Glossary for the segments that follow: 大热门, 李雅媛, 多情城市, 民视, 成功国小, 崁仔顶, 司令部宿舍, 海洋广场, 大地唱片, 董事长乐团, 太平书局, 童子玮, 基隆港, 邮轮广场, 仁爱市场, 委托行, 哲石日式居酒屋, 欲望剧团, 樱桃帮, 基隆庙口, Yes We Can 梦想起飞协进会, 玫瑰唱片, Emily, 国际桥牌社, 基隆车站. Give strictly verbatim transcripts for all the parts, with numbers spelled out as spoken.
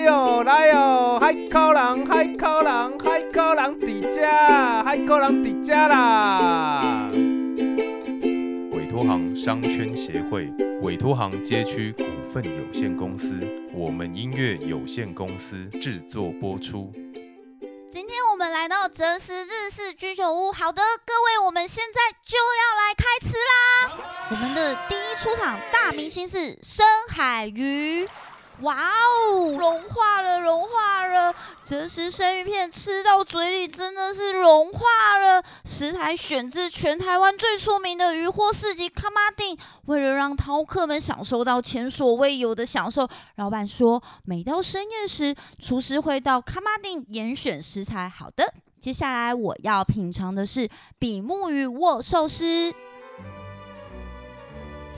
哟来哟，海口人海口人海口人伫遮，海口人伫遮啦。委托行商圈协会，委托行街区股份有限公司，我们音乐有限公司制作播出。今天我们来到哲石日式居酒屋，好的，各位，我们现在就要来开吃啦！我们的第一出场大明星是深海鱼。哇哦，融化了，融化了！哲石生鱼片吃到嘴里真的是融化了。食材选自全台湾最出名的渔获市集崁仔顶，为了让饕客们享受到前所未有的享受，老板说每到深夜时，厨师会到崁仔顶严选食材。好的，接下来我要品尝的是比目鱼握寿司。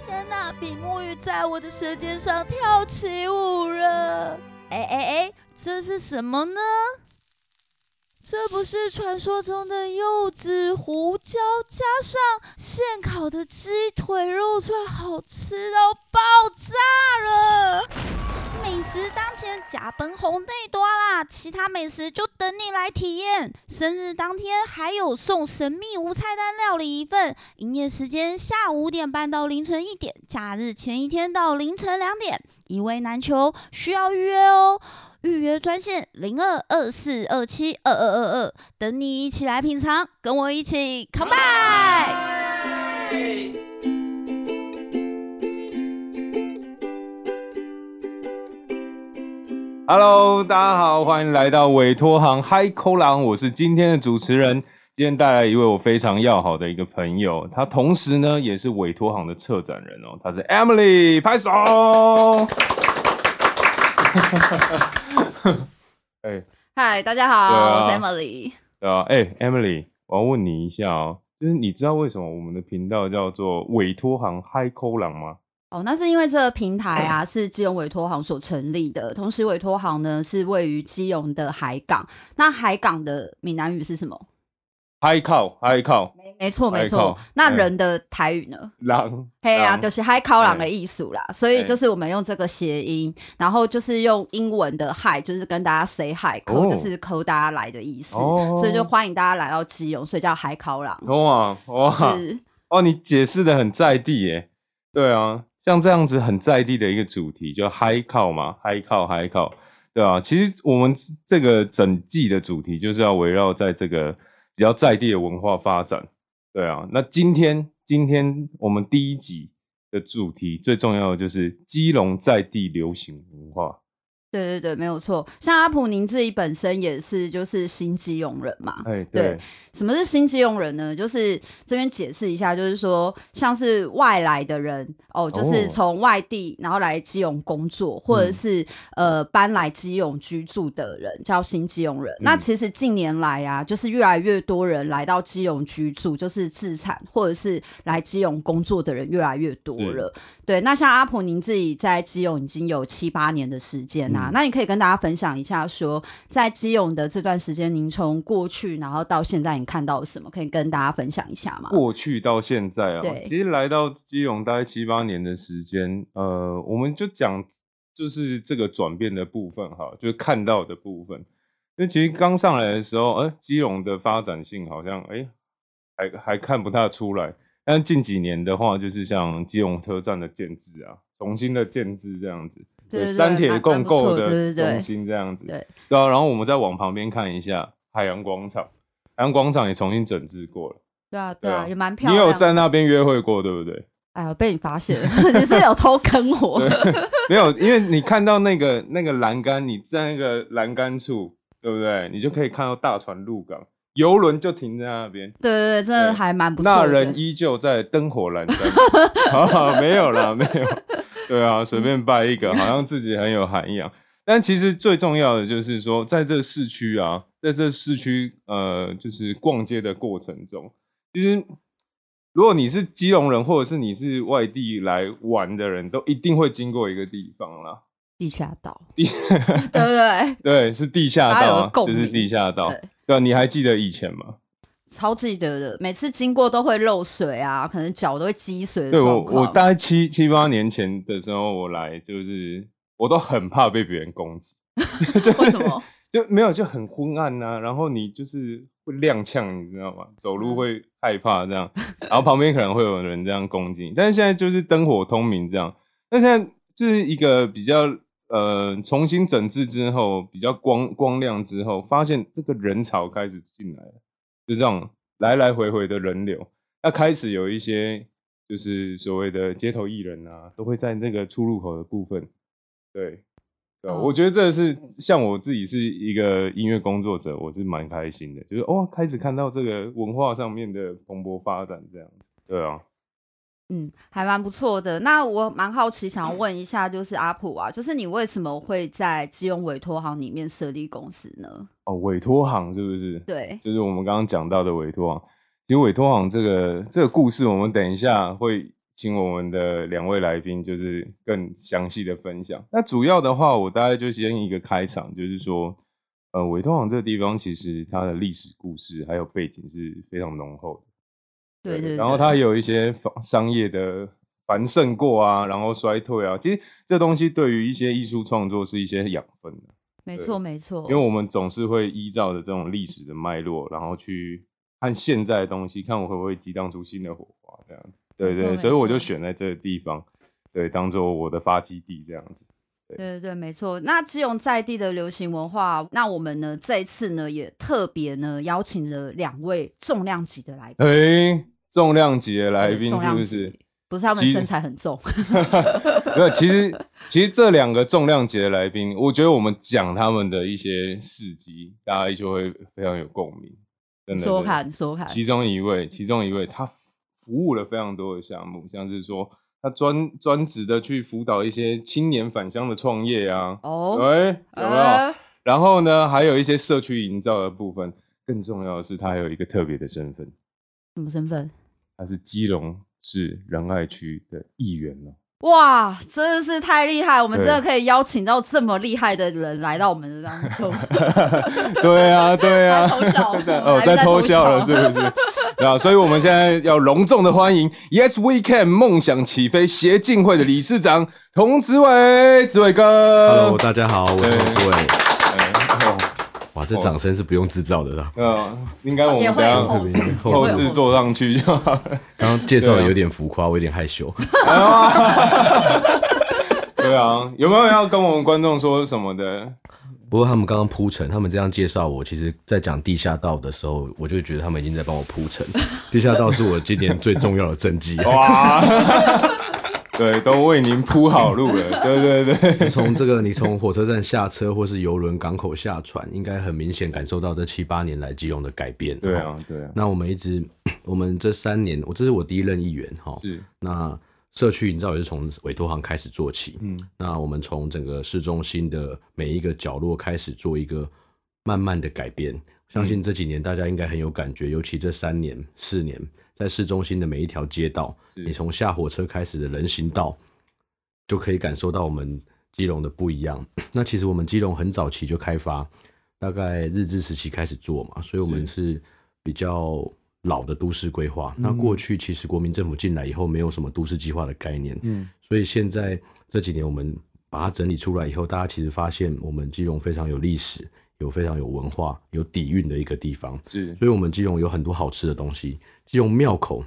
天哪！比目鱼在我的舌尖上跳起舞了。哎哎哎，这是什么呢？这不是传说中的柚子、胡椒，加上现烤的鸡腿肉串，好吃到爆炸了！美食当前，甲本红内多啦，其他美食就等你来体验。生日当天还有送神秘无菜单料理一份，营业时间下午五点半到凌晨一点，假日前一天到凌晨两点，一位难求，需要预约哦。预约专线零二二四二七二二二二，等你一起来品尝，跟我一起 come by。Hello， 大家好，欢迎来到委托行海口人，我是今天的主持人。今天带来一位我非常要好的一个朋友，他同时呢也是委托行的策展人哦，他是 Emily， 拍手。哎，嗨，大家好，啊、我是 Emily。对啊，哎、欸、，Emily， 我要问你一下哦，就是你知道为什么我们的频道叫做委托行海口人吗？哦，那是因为这个平台啊是基隆委托行所成立的，同时委托行呢是位于基隆的海港。那海港的闽南语是什么？海口，海口，没错没错。那人的台语呢？人，嘿啊，就是海口人的意思啦。所以就是我们用这个谐音，然后就是用英文的 hi， 就是跟大家 say hi， call 就是 call 大家来的意思，所以就欢迎大家来到基隆，所以叫海口人。哇哇，哦，你解释的很在地耶。对啊。像这样子很在地的一个主题，就海口嘛，海口，海口，对啊，其实我们这个整季的主题就是要围绕在这个比较在地的文化发展，对啊。那今天，今天我们第一集的主题最重要的就是基隆在地流行文化。对对对，没有错。像阿普宁自己本身也是就是新基隆人嘛，欸、对, 对。什么是新基隆人呢？就是这边解释一下，就是说像是外来的人哦，就是从外地然后来基隆工作，或者是、嗯、呃搬来基隆居住的人叫新基隆人。嗯、那其实近年来啊，就是越来越多人来到基隆居住，就是自产或者是来基隆工作的人越来越多了。对，那像阿普宁自己在基隆已经有七八年的时间啦、啊。嗯，那你可以跟大家分享一下说在基隆的这段时间您从过去然后到现在你看到什么，可以跟大家分享一下吗？过去到现在啊，其实来到基隆大概七八年的时间，呃，我们就讲就是这个转变的部分哈，就是看到的部分。因为其实刚上来的时候，呃，基隆的发展性好像哎、欸、还还看不大出来，但近几年的话，就是像基隆车站的建制啊，重新的建制这样子。对, 对, 对，三铁共构的中心这样子，对, 对, 对, 对, 对啊，然后我们再往旁边看一下海洋广场，海洋广场也重新整治过了，对啊对啊，对啊也蛮漂亮的。你有在那边约会过对不对？哎呦，被你发现了，你是有偷跟我？没有，因为你看到那个那个栏杆，你在那个栏杆处，对不对？你就可以看到大船入港。游轮就停在那边，对对对，真的还蛮不错的。那人依旧在灯火阑珊、啊，没有啦，没有，对啊，随便拜一个，好像自己很有涵养。但其实最重要的就是说，在这市区啊，在这市区，呃，就是逛街的过程中，其实如果你是基隆人，或者是你是外地来玩的人，都一定会经过一个地方啦，地下道，对不对？对，是地下道、啊，就是地下道。对啊，你还记得以前吗？超记得的，每次经过都会漏水啊，可能脚都会积水的状况。对，我我大概七七八年前的时候，我来就是我都很怕被别人攻击，为什么？就没有，就很昏暗啊，然后你就是会踉跄，你知道吗？走路会害怕这样，然后旁边可能会有人这样攻击，但是现在就是灯火通明这样。那现在就是一个比较呃重新整治之后，比较光光亮之后，发现这个人潮开始进来了，就这样来来回回的人流，那开始有一些就是所谓的街头艺人啊，都会在那个出入口的部分，对。Oh. 我觉得这是像我自己是一个音乐工作者，我是蛮开心的，就是哦，开始看到这个文化上面的蓬勃发展这样子，对啊，嗯，还蛮不错的。那我蛮好奇，想要问一下，就是阿普啊，就是你为什么会在基隆委托行里面设立公司呢？哦，委托行是不是？对，就是我们刚刚讲到的委托行。其实委托行这个这个故事，我们等一下会。请我们的两位来宾就是更详细的分享。那主要的话我大概就先一个开场，就是说呃，委托行这个地方其实它的历史故事还有背景是非常浓厚的， 对, 对, 对, 对，然后它有一些商业的繁盛过啊，然后衰退啊，其实这东西对于一些艺术创作是一些养分的，没错没错，因为我们总是会依照的这种历史的脉络，然后去看现在的东西，看我会不会激荡出新的火花这样子，对对，所以我就选在这个地方，对，当做我的发基地这样子。对对对，没错。那基隆在地的流行文化，那我们呢这一次呢也特别呢邀请了两位重量级的来宾。哎，重量级的来宾是不是？不是，他们身材很重。没有，其实其实这两个重量级的来宾，我觉得我们讲他们的一些事迹，大家就会非常有共鸣。真的，说看说看。其中一位，其中一位他。服务了非常多的项目，像是说他专专职的去辅导一些青年返乡的创业啊，哦，哎、欸，有没有、呃？然后呢，还有一些社区营造的部分。更重要的是，他还有一个特别的身份，什么身份？他是基隆市仁爱区的议员了。哇，真的是太厉害！我们真的可以邀请到这么厉害的人来到我们的当中。对啊，对啊，偷笑，哦，在偷笑了，是不是？对啊，所以我们现在要隆重的欢迎 Yes We Can 梦想起飞协进会的理事长童子玮，子玮哥。Hello， 大家好，我是子玮。哇，这掌声是不用制造的啦。嗯，应该我们等一下后制做上去就好。刚刚介绍的有点浮夸，我有点害羞。对啊，有没有要跟我们观众说什么的？不过他们刚刚铺陈，他们这样介绍我，其实在讲地下道的时候，我就觉得他们已经在帮我铺陈。地下道是我今年最重要的政绩。哇，对，都为您铺好路了。对对对，从这个你从火车站下车，或是邮轮港口下船，应该很明显感受到这七八年来基隆的改变。对啊，对啊。那我们一直，我们这三年，我这是我第一任议员哈。是。那社区营造也是从委托行开始做起，嗯，那我们从整个市中心的每一个角落开始做一个慢慢的改变，相信这几年大家应该很有感觉，尤其这三年四年，在市中心的每一条街道，你从下火车开始的人行道，就可以感受到我们基隆的不一样。那其实我们基隆很早期就开发，大概日治时期开始做嘛，所以我们是比较老的都市规划，那过去其实国民政府进来以后没有什么都市计划的概念，嗯，所以现在这几年我们把它整理出来以后，大家其实发现我们基隆非常有历史，有非常有文化，有底蕴的一个地方，是，所以我们基隆有很多好吃的东西。基隆庙口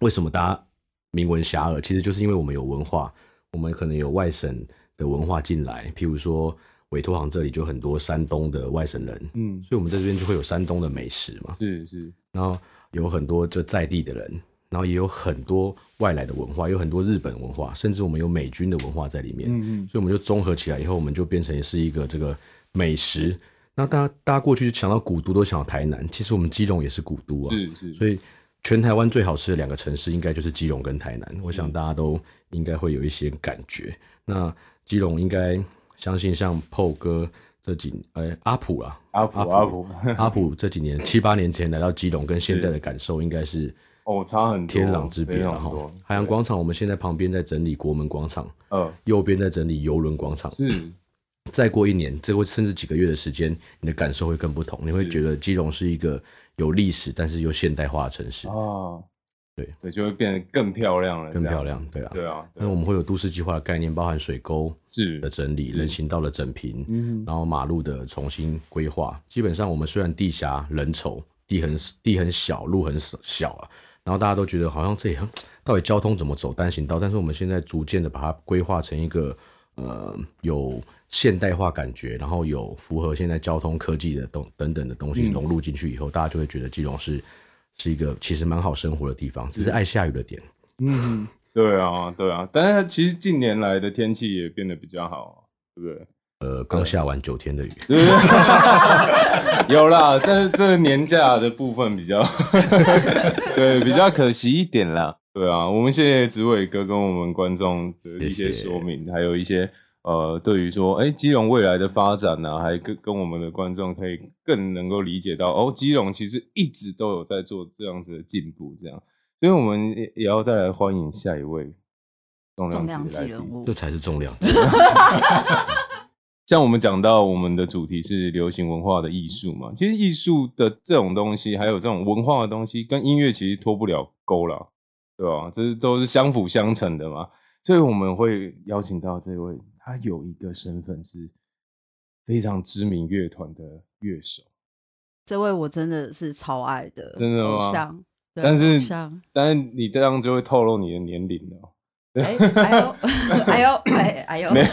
为什么大家名闻遐迩，其实就是因为我们有文化，我们可能有外省的文化进来，譬如说委托行这里就很多山东的外省人，嗯，所以我们在这边就会有山东的美食嘛，是是，然后有很多就在地的人，然后也有很多外来的文化，有很多日本文化，甚至我们有美军的文化在里面，嗯嗯，所以我们就综合起来以后，我们就变成是一个这个美食。那大家大家过去就想到古都都想到台南，其实我们基隆也是古都啊，是是，所以全台湾最好吃的两个城市应该就是基隆跟台南，我想大家都应该会有一些感觉。那基隆应该相信像 Paul 哥这几呃阿普啦，阿普阿普阿普这几年七八年前来到基隆，跟现在的感受应该是哦差很多，天壤之别了哈。海洋广场我们现在旁边在整理国门广场，呃，右边在整理邮轮广场。是，再过一年，这会甚至几个月的时间，你的感受会更不同，你会觉得基隆是一个有历史但是又现代化的城市。哦，对对，就会变得更漂亮了，更漂亮，对啊，对啊。那我们会有都市计划的概念，包含水沟的整理、人行道的整平，嗯，然后马路的重新规划。基本上我们虽然地狭人稠，地很地很小，路很小啊，然后大家都觉得好像这里到底交通怎么走单行道，但是我们现在逐渐的把它规划成一个呃有现代化感觉，然后有符合现在交通科技的等等的东西融入进去以后，嗯，大家就会觉得基隆市是一个其实蛮好生活的地方，只是爱下雨的点。嗯，对啊，对啊，但是其实近年来的天气也变得比较好，对不对？呃，刚下完九天的雨，对有啦，但是这年假的部分比较对比较可惜一点啦。对啊，我们谢谢植伟哥跟我们观众的一些说明，谢谢还有一些呃，对于说，哎，基隆未来的发展呢，啊，还跟跟我们的观众可以更能够理解到，哦，基隆其实一直都有在做这样子的进步，这样，所以我们也要再来欢迎下一位重量级人物，这才是重量级。像我们讲到我们的主题是流行文化的艺术嘛，其实艺术的这种东西，还有这种文化的东西，跟音乐其实脱不了钩啦，对吧？这都是相辅相成的嘛，所以我们会邀请到这位，他有一个身份是非常知名乐团的乐手，这位我真的是超爱的，真的吗？偶像，但是但是你这样就会透露你的年龄了，喔。哎哎呦哎呦哎哎呦！没有，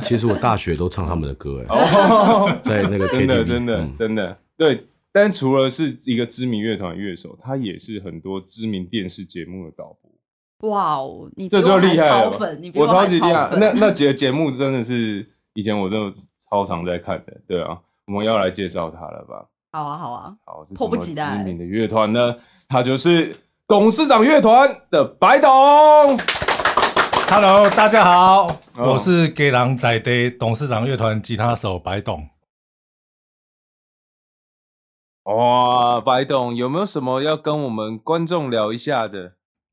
其实我大学都唱他们的歌，哎，哦，在那个 K T V， 真的真的，嗯，真的对。但除了是一个知名乐团乐手，他也是很多知名电视节目的导播。哇哦，你这就厉害了！我超级厉害，那那几个节目真的是以前我都超常在看的，对啊。我们要来介绍他了吧？好啊好啊，好，迫不及待。知名的乐团呢，他就是董事长乐团的白董。Hello， 大家好，我是基隆在地董事长乐团吉他手白董。哇，哦，白董有没有什么要跟我们观众聊一下的？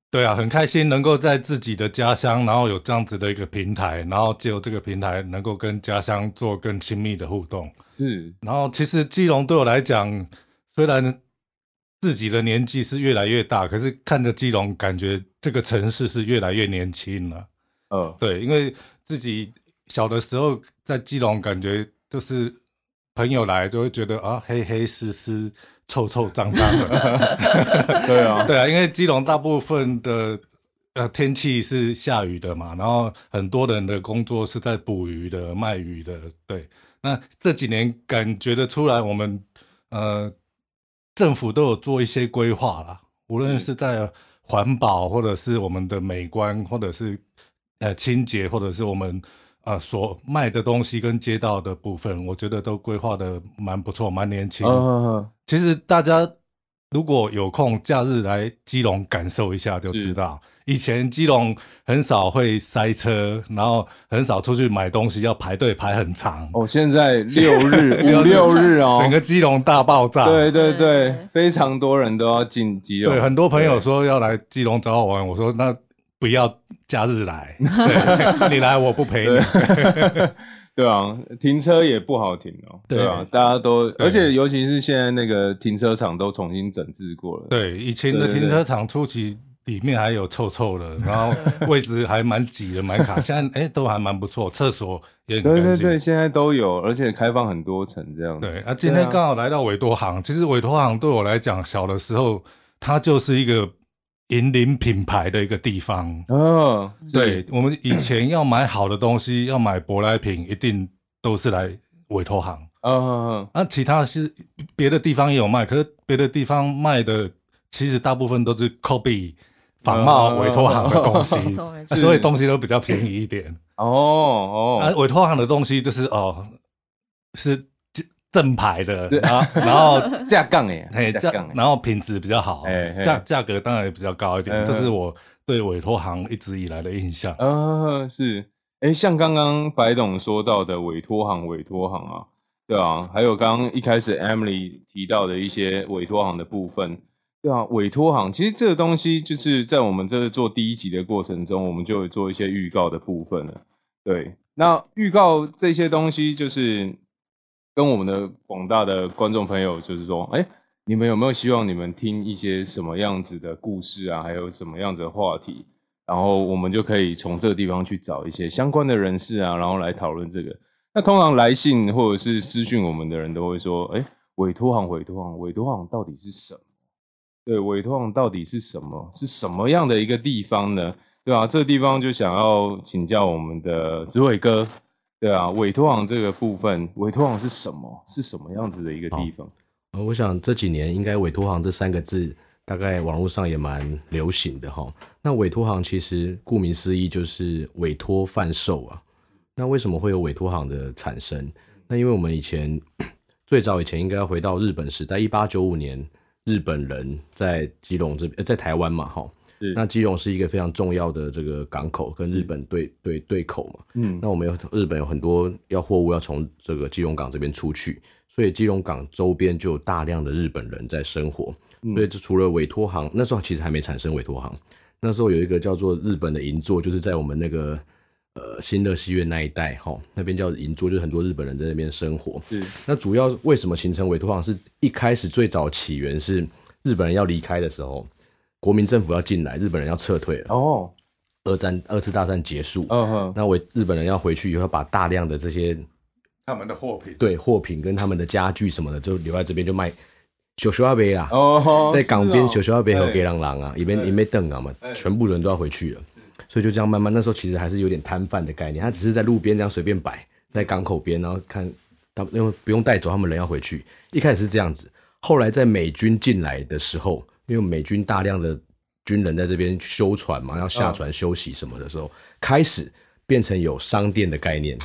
对啊，很开心能够在自己的家乡，然后有这样子的一个平台，然后藉由这个平台能够跟家乡做更亲密的互动。是，然后其实基隆对我来讲，虽然自己的年纪是越来越大，可是看着基隆，感觉这个城市是越来越年轻了。嗯，对，因为自己小的时候在基隆，感觉就是朋友来都会觉得啊，黑黑湿湿、臭臭脏脏的。对啊，对啊，因为基隆大部分的呃天气是下雨的嘛，然后很多人的工作是在捕鱼的、卖鱼的。对，那这几年感觉得出来，我们呃。政府都有做一些规划啦，无论是在环保，或者是我们的美观，或者是呃清洁，或者是我们呃所卖的东西跟街道的部分，我觉得都规划的蛮不错，蛮年轻。Oh, oh, oh. 其实大家如果有空，假日来基隆感受一下就知道，以前基隆很少会塞车，然后很少出去买东西要排队排很长。哦，现在六日五六日哦，整个基隆大爆炸。对对对，非常多人都要进基隆。对，很多朋友说要来基隆找我玩，我说那不要假日来，对你来我不陪你。对, 对啊，停车也不好停哦。对啊，大家都，而且尤其是现在那个停车场都重新整治过了。对，以前的停车场初期。对对对，里面还有臭臭的，然后位置还蛮挤的，蛮卡。现在哎，欸，都还蛮不错，厕所也很干净。对对对，现在都有，而且开放很多层这样子。对啊，今天刚好来到委托行，啊，其实委托行对我来讲，小的时候它就是一个引领品牌的一个地方。哦，对，我们以前要买好的东西，要买舶来品，一定都是来委托行。啊，哦，啊，其他是别的地方也有卖，可是别的地方卖的其实大部分都是 copy。仿冒委托行的东西，哦啊，所以东西都比较便宜一点。哦哦，啊，委托行的东西就是哦，是正牌的，然后价杠哎，价杠，然后品质比较好，价价格当然也比较高一点。嘿嘿，这是我对委托行一直以来的印象。嗯，呃，是，哎，欸，像刚刚白董说到的委托行，委托行啊，对啊，还有刚刚一开始 Emily 提到的一些委托行的部分。对啊，委托行其实这个东西就是在我们这个做第一集的过程中，我们就有做一些预告的部分了。对，那预告这些东西就是跟我们的广大的观众朋友就是说，哎，你们有没有希望你们听一些什么样子的故事啊，还有什么样子的话题，然后我们就可以从这个地方去找一些相关的人士啊，然后来讨论这个。那通常来信或者是私讯我们的人都会说，哎，委托行委托行委托行到底是什么？对，委托行到底是什么？是什么样的一个地方呢？对啊，这个地方就想要请教我们的子伟哥，对啊，委托行这个部分，委托行是什么？是什么样子的一个地方？呃，我想这几年应该委托行这三个字大概网络上也蛮流行的齁。那委托行其实顾名思义就是委托贩售啊。那为什么会有委托行的产生？那因为我们以前最早以前应该回到日本时代，一八九五年日本人在基隆这边、呃、在台湾嘛齁。那基隆是一个非常重要的这个港口，跟日本对对对口嘛。嗯，那我们有日本有很多要货物要从这个基隆港这边出去，所以基隆港周边就有大量的日本人在生活。所以这除了委托行，那时候其实还没产生委托行，那时候有一个叫做日本的银座，就是在我们那个呃新乐戏院那一带齁，那边叫银座，就是很多日本人在那边生活。是，那主要为什么形成委托行，是一开始最早起源是日本人要离开的时候。国民政府要进来，日本人要撤退了。哦，二战二次大战结束，哦，那为日本人要回去以后，把大量的这些他们的货品，对货品跟他们的家具什么的，就留在这边就卖。小小阿伯啦，哦，在港边小小阿伯和给郎郎啊，一边一边等啊嘛，全部人都要回去了，所以就这样慢慢。那时候其实还是有点摊贩的概念，他只是在路边这样随便摆，在港口边，然后看他因为不用带走，他们人要回去。一开始是这样子，后来在美军进来的时候。因为美军大量的军人在这边修船嘛，要下船休息什么的时候，哦，开始变成有商店的概念，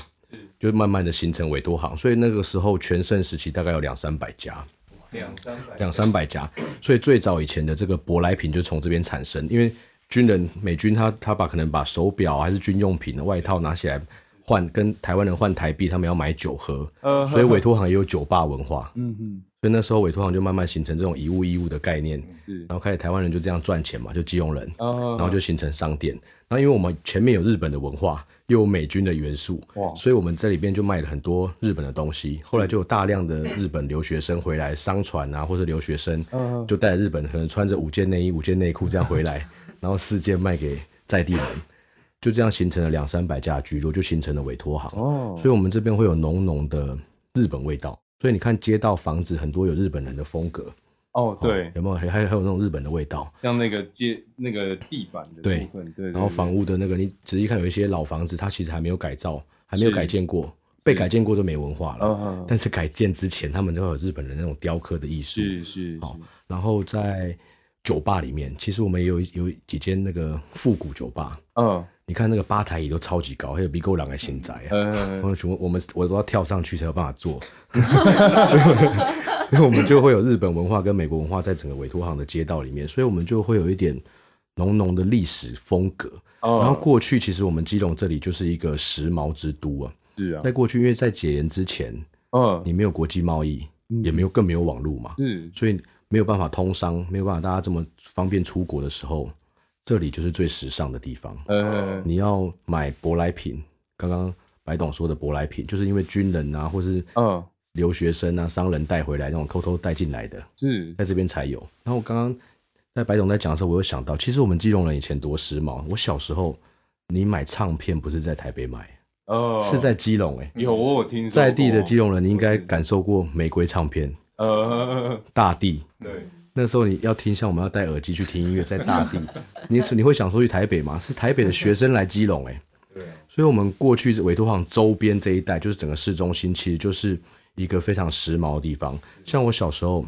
就慢慢的形成委托行。所以那个时候全盛时期大概有两三百家，两三百两三百家。所以最早以前的这个舶来品就从这边产生，因为军人美军他他把可能把手表还是军用品的外套拿起来换，跟台湾人换台币，他们要买酒喝，呃、所以委托行也有酒吧文化。嗯嗯。所以那时候委托行就慢慢形成这种一物一物的概念，然后开始台湾人就这样赚钱嘛，就基隆人，然后就形成商店。那因为我们前面有日本的文化，又有美军的元素，所以我们在里面就卖了很多日本的东西。后来就有大量的日本留学生回来，商船啊，或是留学生就带日本，可能穿着五件内衣、五件内裤这样回来，然后四件卖给在地人。就这样形成了两三百家居落，就形成了委托行。哦，所以我们这边会有浓浓的日本味道。所以你看街道房子很多有日本人的风格。哦，对，哦，有没有？还有那种日本的味道，像那个街那个地板的部分， 对， 对， 对， 对，然后房屋的那个，你仔细看有一些老房子，它其实还没有改造，还没有改建过，被改建过就没文化了。是，但是改建之前，他们都有日本人那种雕刻的艺术。是是。好，哦，然后在酒吧里面，其实我们也有有几间那个复古酒吧。嗯。你看那个吧台椅都超级高，还有比狗狼还新宅啊！我们我们我都要跳上去才有办法坐，所以我们就会有日本文化跟美国文化在整个委托行的街道里面，所以我们就会有一点浓浓的历史风格。Oh. 然后过去其实我们基隆这里就是一个时髦之都啊，是啊，在过去因为在解严之前，嗯，你没有国际贸易，也没有更没有网络嘛，嗯，所以没有办法通商，没有办法大家这么方便出国的时候。这里就是最时尚的地方。嗯，你要买舶来品，刚刚白董说的舶来品，就是因为军人啊，或是留学生啊、商人带回来那种偷偷带进来的，是在这边才有。然后刚刚在白董在讲的时候，我有想到，其实我们基隆人以前多时髦。我小时候，你买唱片不是在台北买，哦，是在基隆哎，欸。有我有听说过。在地的基隆人，你应该感受过玫瑰唱片，呃，大地对。那时候你要听，像我们要戴耳机去听音乐，在大地，你你会想说去台北吗？是台北的学生来基隆哎，欸，对，所以我们过去委托行周边这一带，就是整个市中心，其实就是一个非常时髦的地方。像我小时候，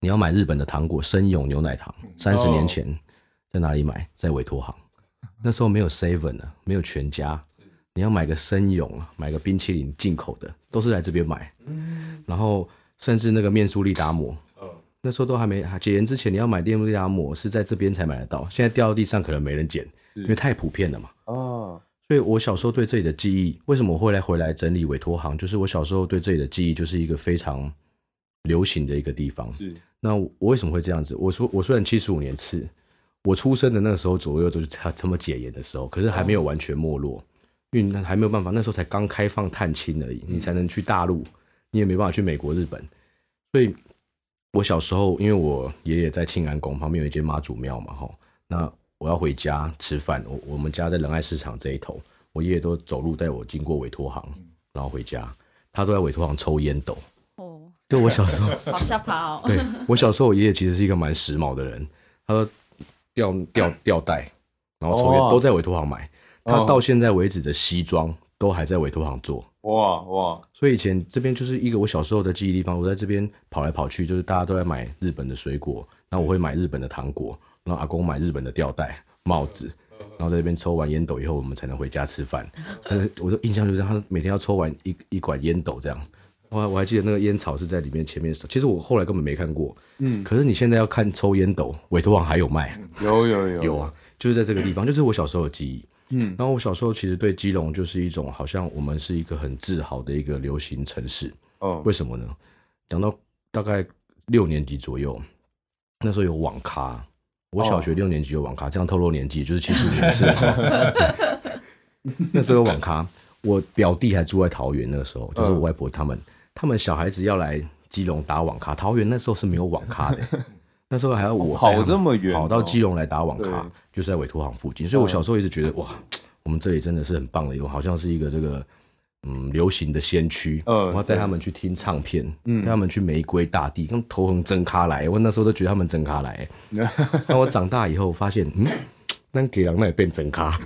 你要买日本的糖果，生永牛奶糖，三十年前，哦，在哪里买？在委托行。那时候没有 Seven 啊，没有全家，你要买个生永啊，买个冰淇淋进口的，都是来这边买。嗯，然后甚至那个面苏利达摩。那时候都还没解严之前，你要买电路压模是在这边才买得到，现在掉到地上可能没人捡，因为太普遍了嘛。哦，所以我小时候对这里的记忆，为什么我会来回来整理委托行，就是我小时候对这里的记忆就是一个非常流行的一个地方。是，那我为什么会这样子？我说我虽然七十五年次，我出生的那个时候左右就是他他们解严的时候，可是还没有完全没落，哦，因为还没有办法，那时候才刚开放探亲而已，你才能去大陆，你也没办法去美国、日本，所以。我小时候，因为我爷爷在庆安宫旁边有一间妈祖庙嘛，吼，那我要回家吃饭，我我们家在仁爱市场这一头，我爷爷都走路带我经过委托行，然后回家，他都在委托行抽烟斗。哦，对，我小时候好吓怕哦。对，我小时候我爷爷其实是一个蛮时髦的人，他吊吊吊带，然后抽烟、哦、都在委托行买，他到现在为止的西装都还在委托行做。哇哇！所以以前这边就是一个我小时候的记忆地方，我在这边跑来跑去，就是大家都在买日本的水果，然后我会买日本的糖果，然后阿公买日本的吊带、帽子，然后在这边抽完烟斗以后，我们才能回家吃饭。但是我的印象就是他每天要抽完一一管烟斗这样。我我还记得那个烟草是在里面前面，其实我后来根本没看过。嗯。可是你现在要看抽烟斗，委托网还有卖。有有有有啊，就是在这个地方，就是我小时候的记忆。嗯，然后我小时候其实对基隆就是一种好像我们是一个很自豪的一个流行城市。哦，为什么呢？讲到大概六年级左右，那时候有网咖，我小学六年级有网咖，哦、这样透露年纪就是七十五年次。那时候有网咖，我表弟还住在桃园，那个时候就是我外婆他们，嗯、他们小孩子要来基隆打网咖，桃园那时候是没有网咖的。那时候还要我跑这么远，跑到基隆来打网咖，就是在委托行附近。所以我小时候一直觉得，哇，我们这里真的是很棒的，因为好像是一个这个嗯流行的先驱。我要带他们去听唱片，带他们去玫瑰大地，跟头横真咖来。我那时候都觉得他们真咖来。那我长大以后发现，嗯，那给人那也变真咖。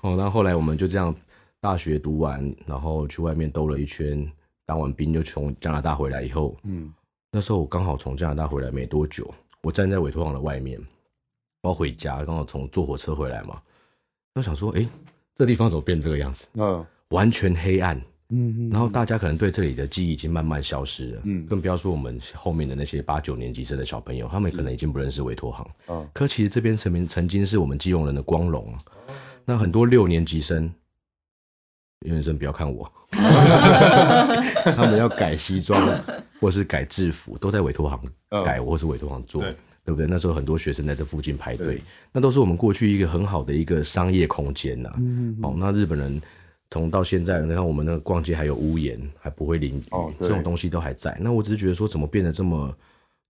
哦，那后来我们就这样，大学读完，然后去外面兜了一圈。当完兵就从加拿大回来以后，嗯，那时候我刚好从加拿大回来没多久，我站在委托行的外面，我要回家，刚好从坐火车回来嘛，我想说，哎、欸，这地方怎么变这个样子？嗯，完全黑暗，嗯，然后大家可能对这里的记忆已经慢慢消失了，嗯，更不要说我们后面的那些八九年级生的小朋友，他们可能已经不认识委托行，嗯，可其实这边曾曾经是我们基隆人的光荣、啊，那很多六年级生。因为真不要看我，他们要改西装，或是改制服，都在委托行改，或是委托行做，嗯、对不对？那时候很多学生在这附近排队，那都是我们过去一个很好的一个商业空间呐、啊。嗯嗯嗯哦，那日本人从到现在，你看我们那个逛街还有屋檐，还不会淋雨，哦、这种东西都还在。那我只是觉得说，怎么变得这么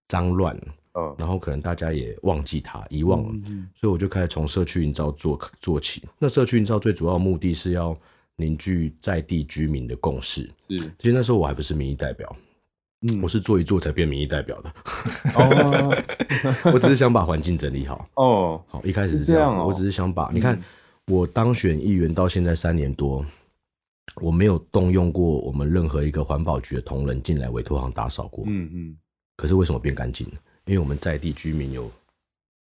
脏乱？嗯、然后可能大家也忘记它，遗忘了，嗯嗯所以我就开始从社区营造做做起。那社区营造最主要的目的是要。凝聚在地居民的共识。是，其实那时候我还不是民意代表，嗯，我是做一做才变民意代表的。哦，我只是想把环境整理好。哦，好，一开始是这样子。我只是想把，你看，我当选议员到现在三年多，我没有动用过我们任何一个环保局的同仁进来委托行打扫过。嗯嗯。可是为什么变干净？因为我们在地居民有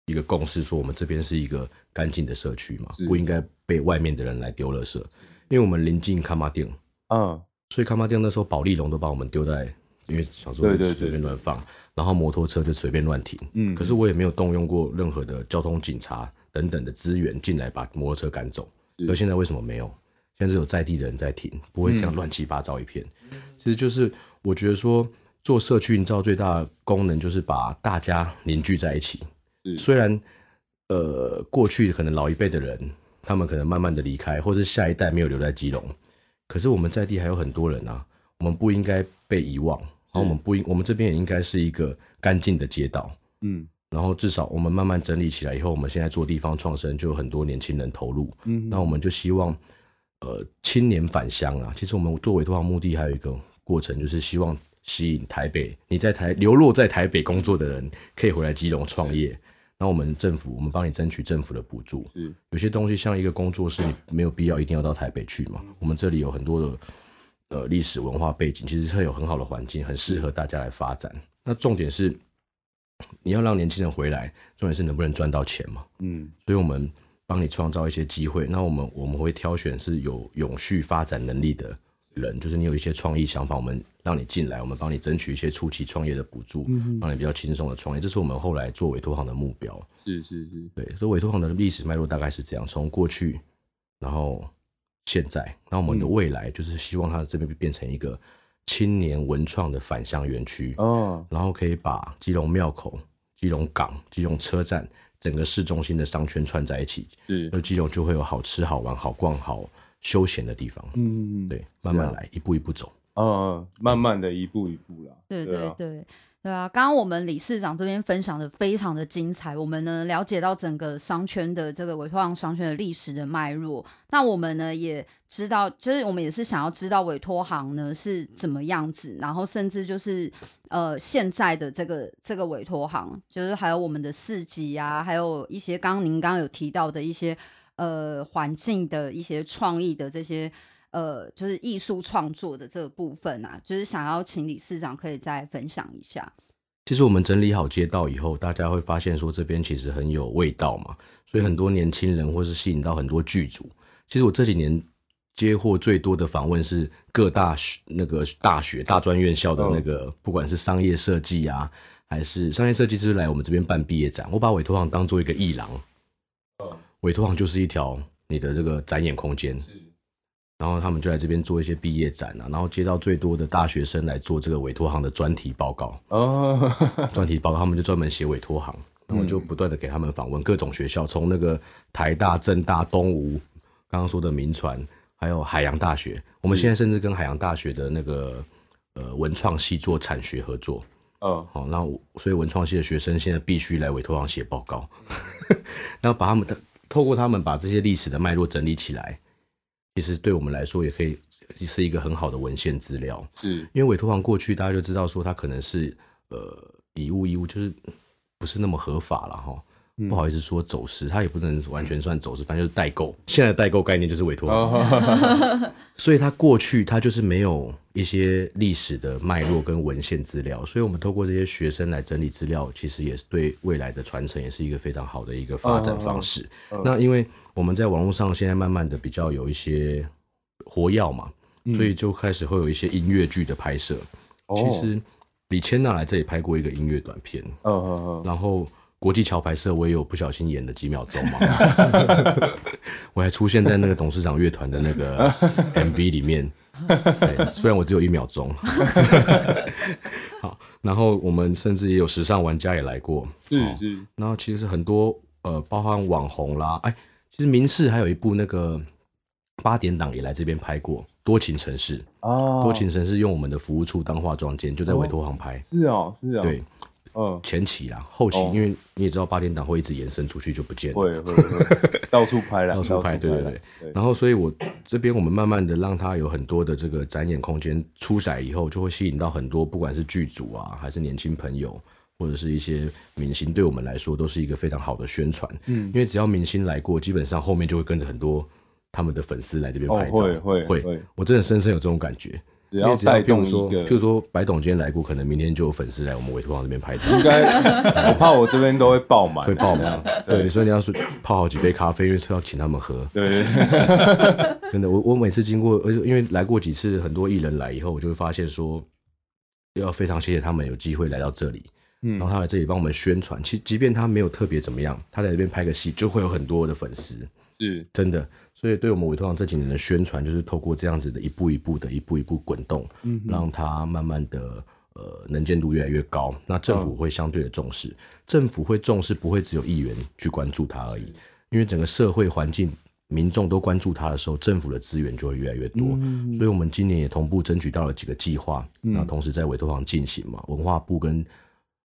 一个共识，说我们这边是一个干净的社区嘛，不应该被外面的人来丢垃圾。因为我们临近崁仔顶，嗯，所以崁仔顶那时候保丽龙都把我们丢在，因为小时候随便乱放，然后摩托车就随便乱停，嗯，可是我也没有动用过任何的交通警察等等的资源进来把摩托车赶走，可现在为什么没有？现在只有在地的人在停，不会这样乱七八糟一片。嗯、其实就是我觉得说做社区营造最大的功能就是把大家凝聚在一起，虽然呃过去可能老一辈的人。他们可能慢慢的离开，或是下一代没有留在基隆，可是我们在地还有很多人啊，我们不应该被遗忘，然后我们不应，我们这边也应该是一个干净的街道，嗯，然后至少我们慢慢整理起来以后，我们现在做地方创生就有很多年轻人投入，嗯，那我们就希望，呃，青年返乡啊，其实我们做委托行目的还有一个过程，就是希望吸引台北，你在台流落在台北工作的人，可以回来基隆创业。那我们政府，我们帮你争取政府的补助。有些东西像一个工作室，你没有必要一定要到台北去嘛。我们这里有很多的呃历史文化背景，其实会有很好的环境，很适合大家来发展。那重点是你要让年轻人回来，重点是能不能赚到钱嘛。嗯，所以我们帮你创造一些机会。那我们我们会挑选是有永续发展能力的人，就是你有一些创意想法，我们让你进来，我们帮你争取一些初期创业的补助，嗯、让你比较轻松的创业。这是我们后来做委托行的目标。是是是，对，所以委托行的历史脉络大概是这样：从过去，然后现在，那我们的未来就是希望它这边变成一个青年文创的返乡园区哦，然后可以把基隆庙口、基隆港、基隆车站整个市中心的商圈串在一起，是，那基隆就会有好吃、好玩、好逛、好休闲的地方。嗯，对，慢慢来，一步一步走。嗯，慢慢的一步一步啦。对对对，对啊，对啊，刚刚我们理事长这边分享的非常的精彩，我们呢了解到整个商圈的这个委托行商圈的历史的脉络，那我们呢也知道，就是我们也是想要知道委托行呢是怎么样子，然后甚至就是呃现在的这个这个委托行，就是还有我们的市集啊，还有一些刚刚您刚刚有提到的一些呃环境的一些创意的这些呃，就是艺术创作的这个部分啊，就是想要请理事长可以再分享一下。其实我们整理好街道以后，大家会发现说这边其实很有味道嘛，所以很多年轻人或是吸引到很多剧组。其实我这几年接获最多的访问是各大那个大学大专院校的那个，不管是商业设计啊，还是商业设计师来我们这边办毕业展。我把委托行当做一个艺廊，委托行就是一条你的这个展演空间。然后他们就来这边做一些毕业展啊，然后接到最多的大学生来做这个委托行的专题报告哦， oh. 专题报告他们就专门写委托行，然后就不断的给他们访问各种学校，从那个台大、政大、东吴，刚刚说的民传，还有海洋大学，我们现在甚至跟海洋大学的那个呃文创系做产学合作。哦，好，那所以文创系的学生现在必须来委托行写报告，然后把他们透过他们把这些历史的脉络整理起来。其实对我们来说也可以是一个很好的文献资料，是因为委托行过去大家就知道说它可能是呃以物易物，就是不是那么合法啦齁、嗯、不好意思说走私，它也不能完全算走私，反正就是代购，现在的代购概念就是委托行、哦、所以它过去它就是没有一些历史的脉络跟文献资料，所以我们透过这些学生来整理资料，其实也是对未来的传承也是一个非常好的一个发展方式、哦哦哦、那因为我们在网络上现在慢慢的比较有一些活跃嘛、嗯、所以就开始会有一些音乐剧的拍摄、哦、其实李千娜来这里拍过一个音乐短片、哦哦哦、然后国际桥牌社我也有不小心演了几秒钟嘛我还出现在那个董事长乐团的那个 M V 里面对，虽然我只有一秒钟好，然后我们甚至也有时尚玩家也来过，是是、哦、然后其实很多呃包含网红啦，哎其实民视还有一部那个八点档也来这边拍过多情城市、哦、多情城市用我们的服务处当化妆间，就在委托行拍、哦、是哦是哦对、嗯、前期啦，后期、哦、因为你也知道八点档会一直延伸出去就不见了，会会会到处拍啦到处拍对对 对, 对然后所以我这边我们慢慢的让它有很多的这个展演空间，出来以后就会吸引到很多不管是剧组啊还是年轻朋友或者是一些明星，对我们来说都是一个非常好的宣传、嗯、因为只要明星来过，基本上后面就会跟着很多他们的粉丝来这边拍照、哦、会会会，我真的深深有这种感觉，只要带动一个，譬如说白董今天来过，可能明天就有粉丝来我们委托行这边拍照，应该我怕我这边都会爆满会爆满对, 对，所以你要是泡好几杯咖啡，因为要请他们喝，对对对真的 我, 我每次经过，因为来过几次很多艺人来以后，我就会发现说要非常谢谢他们有机会来到这里，然后他来这里帮我们宣传，其实即便他没有特别怎么样，他在这边拍个戏就会有很多的粉丝，是真的，所以对我们委托行这几年的宣传就是透过这样子的一步一步的一步一步滚动、嗯、让他慢慢的呃能见度越来越高，那政府会相对的重视、哦、政府会重视，不会只有议员去关注他而已，因为整个社会环境民众都关注他的时候，政府的资源就会越来越多、嗯、所以我们今年也同步争取到了几个计划、嗯、那同时在委托行进行嘛，文化部跟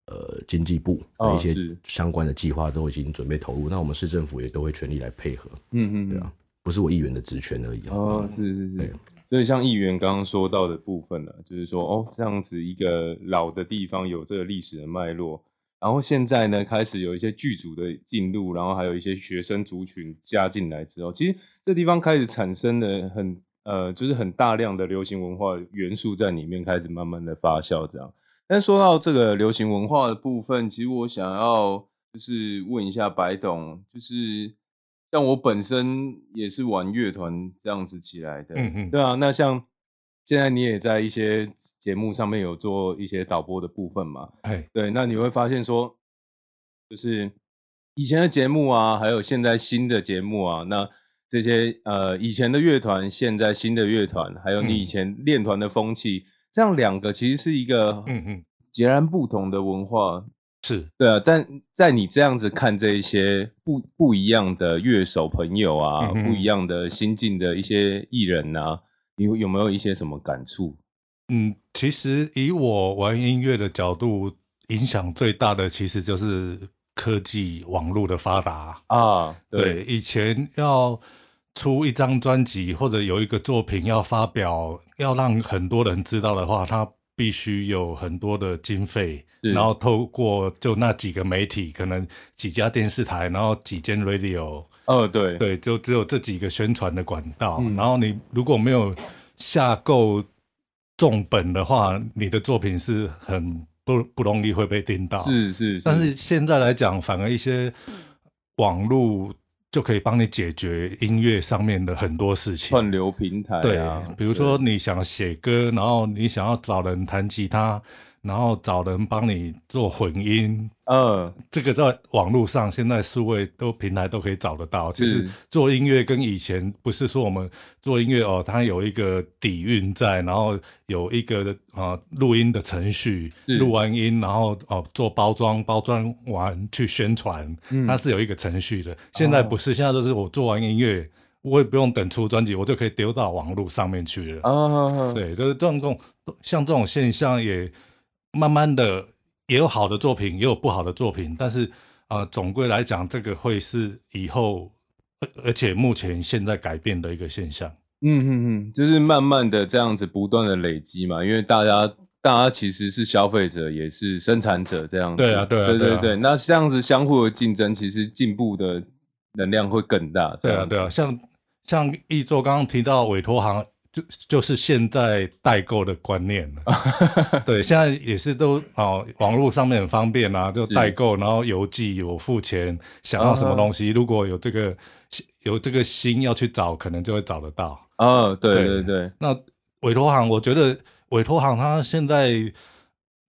呃，经济部的一些相关的计划都已经准备投入、哦、那我们市政府也都会全力来配合，嗯嗯，对啊，不是我议员的职权而已哦、嗯、是是是，所以像议员刚刚说到的部分呢、啊，就是说哦，这样子一个老的地方有这个历史的脉络，然后现在呢开始有一些剧组的进入，然后还有一些学生族群加进来之后，其实这地方开始产生了很呃，就是很大量的流行文化元素在里面开始慢慢的发酵这样。但说到这个流行文化的部分，其实我想要就是问一下白董，就是像我本身也是玩乐团这样子起来的，嗯嗯，对啊，那像现在你也在一些节目上面有做一些导播的部分嘛，对，那你会发现说就是以前的节目啊，还有现在新的节目啊，那这些呃以前的乐团，现在新的乐团，还有你以前练团的风气、嗯，这样两个其实是一个截然不同的文化，是对啊，但在你这样子看这一些 不, 不一样的乐手朋友啊、嗯、不一样的新进的一些艺人啊，你有没有一些什么感触？嗯，其实以我玩音乐的角度，影响最大的其实就是科技网络的发达啊。对，对，以前要出一张专辑或者有一个作品要发表，要让很多人知道的话，它必须有很多的经费，然后透过就那几个媒体，可能几家电视台，然后几间 radio， 哦，对对，就只有这几个宣传的管道，嗯，然后你如果没有下购重本的话，你的作品是很不不容易会被听到。是 是, 是，但是现在来讲，反而一些网络就可以帮你解决音乐上面的很多事情，串流平台，啊，对，比如说你想写歌，然后你想要找人弹吉他，然后找人帮你做混音，嗯，这个在网络上现在数位都平台都可以找得到。其实做音乐跟以前不是说我们做音乐哦，它有一个底蕴在，然后有一个呃录音的程序，录完音然后哦做包装，包装完去宣传，嗯，它是有一个程序的。现在不是，哦，现在就是我做完音乐，我也不用等出专辑，我就可以丢到网络上面去了。哦，对，就是这种像这种现象也。慢慢的也有好的作品，也有不好的作品，但是呃，总归来讲，这个会是以后，而且目前现在改变的一个现象。嗯嗯嗯，就是慢慢的这样子不断的累积嘛，因为大家大家其实是消费者，也是生产者这样子。对啊，对啊，对对对。那这样子相互的竞争，其实进步的能量会更大。对啊，对啊，像像一周刚刚提到委托行。就就是现在代购的观念了对，现在也是都，哦，网络上面很方便啊，就代购，然后邮寄我付钱，想要什么东西，啊，如果有这个有这个心要去找，可能就会找得到。哦，对对 对, 对，那委托行，我觉得委托行它现在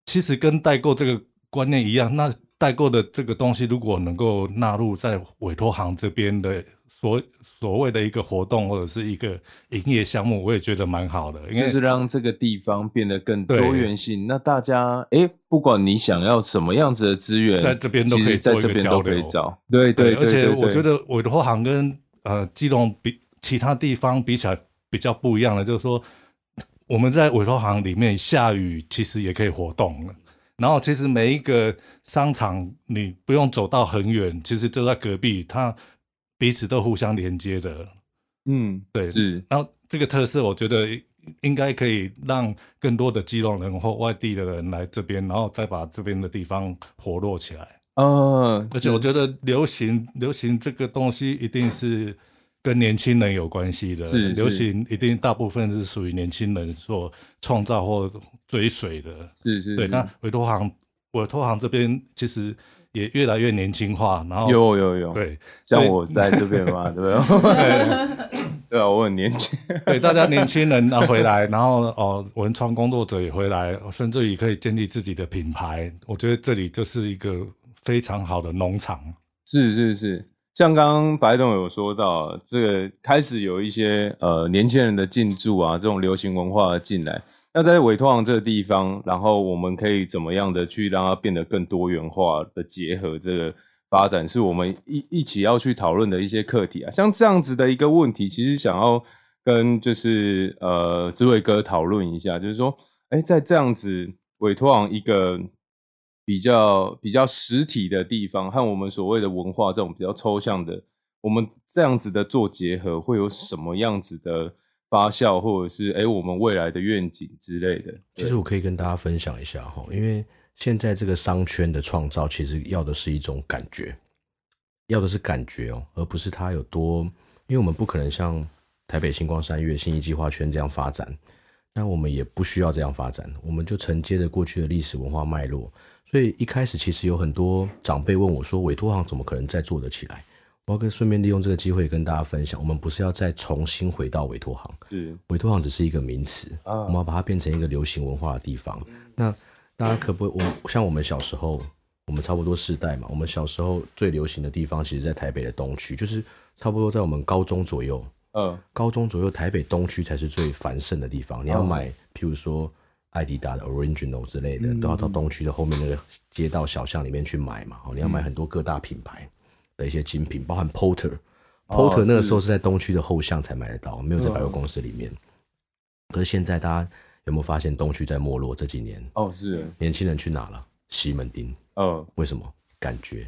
其实跟代购这个观念一样，那代购的这个东西如果能够纳入在委托行这边的所所谓的一个活动或者是一个营业项目，我也觉得蛮好的，因为就是让这个地方变得更多元性。那大家，欸，不管你想要什么样子的资源，在这边都可以做一个交流。对对 对, 對，而且我觉得委托行跟呃基隆比其他地方比起来比较不一样的，就是说我们在委托行里面下雨其实也可以活动了。然后其实每一个商场你不用走到很远，其实就在隔壁，它彼此都互相连接的。嗯，对，是。然后这个特色我觉得应该可以让更多的基隆人或外地的人来这边，然后再把这边的地方活络起来。嗯，而且我觉得流行流行这个东西一定是跟年轻人有关系的，是是，流行一定大部分是属于年轻人所创造或追随的。是 是, 是，对。那委托行委托行这边其实也越来越年轻化，然后有有有，对，像我在这边嘛，对不对？对啊，我很年轻，对，大家年轻人啊回来，然后哦，文创工作者也回来，甚至于可以建立自己的品牌，我觉得这里就是一个非常好的农场。是是是，像刚刚白董有说到，这个开始有一些呃年轻人的进驻啊，这种流行文化的进来。那在委托行这个地方，然后我们可以怎么样的去让它变得更多元化的结合，这个发展是我们 一, 一起要去讨论的一些课题啊。像这样子的一个问题，其实想要跟就是呃志伟哥讨论一下，就是说，哎，在这样子委托行一个比较比较实体的地方，和我们所谓的文化这种比较抽象的，我们这样子的做结合，会有什么样子的发酵，或者是哎、欸，我们未来的愿景之类的。其实我可以跟大家分享一下哈，因为现在这个商圈的创造，其实要的是一种感觉，要的是感觉哦，而不是它有多，因为我们不可能像台北星光三月、信义计划圈这样发展，但我们也不需要这样发展，我们就承接着过去的历史文化脉络。所以一开始其实有很多长辈问我说，委托行怎么可能再做得起来？我要跟顺便利用这个机会跟大家分享，我们不是要再重新回到委托行，是委托行只是一个名词，啊，我们要把它变成一个流行文化的地方。那大家可不可以，我像我们小时候，我们差不多世代嘛，我们小时候最流行的地方，其实在台北的东区，就是差不多在我们高中左右，嗯，高中左右台北东区才是最繁盛的地方。你要买，嗯，譬如说爱迪达的 Original 之类的，嗯，都要到东区的后面那个街道小巷里面去买嘛。你要买很多各大品牌的一些精品，包含 Porter， Porter 那个时候是在东区的后巷才买得到，哦，没有在百货公司里面，嗯。可是现在大家有没有发现东区在没落这几年？哦，是。年轻人去哪了？西门町。嗯。为什么？感觉，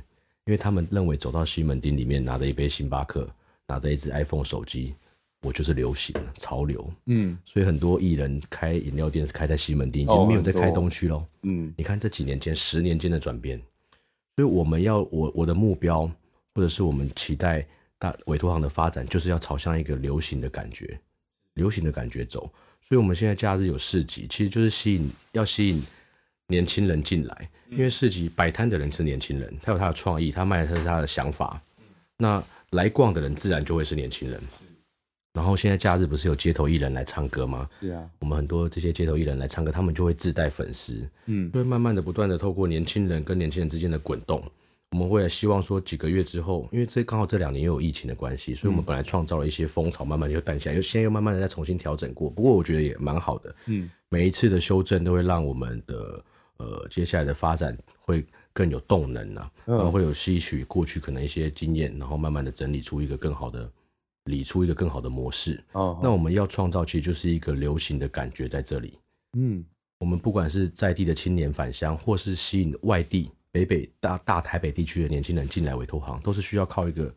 因为他们认为走到西门町里面，拿着一杯星巴克，拿着一只 iPhone 手机，我就是流行潮流。嗯。所以很多艺人开饮料店是开在西门町，已经没有在开东区咯。嗯。你看这几年间，十年间的转变。所以我们要我我的目标，或者是我们期待大委托行的发展，就是要朝向一个流行的感觉，流行的感觉走。所以我们现在假日有市集，其实就是吸引要吸引年轻人进来，因为市集摆摊的人是年轻人，他有他的创意，他卖的是他的想法，那来逛的人自然就会是年轻人。然后现在假日不是有街头艺人来唱歌吗？是啊，我们很多这些街头艺人来唱歌，他们就会自带粉丝，嗯，就会慢慢的、不断的透过年轻人跟年轻人之间的滚动，我们会希望说几个月之后，因为这刚好这两年又有疫情的关系，所以我们本来创造了一些风潮，慢慢就淡下来，因为现在又慢慢的再重新调整过。不过我觉得也蛮好的，嗯，每一次的修正都会让我们的呃接下来的发展会更有动能啊，然后会有吸取过去可能一些经验，然后慢慢的整理出一个更好的。理出一个更好的模式。哦，那我们要创造其实就是一个流行的感觉在这里。嗯，我们不管是在地的青年返乡，或是吸引外地北北 大, 大台北地区的年轻人进来委托行，都是需要靠一个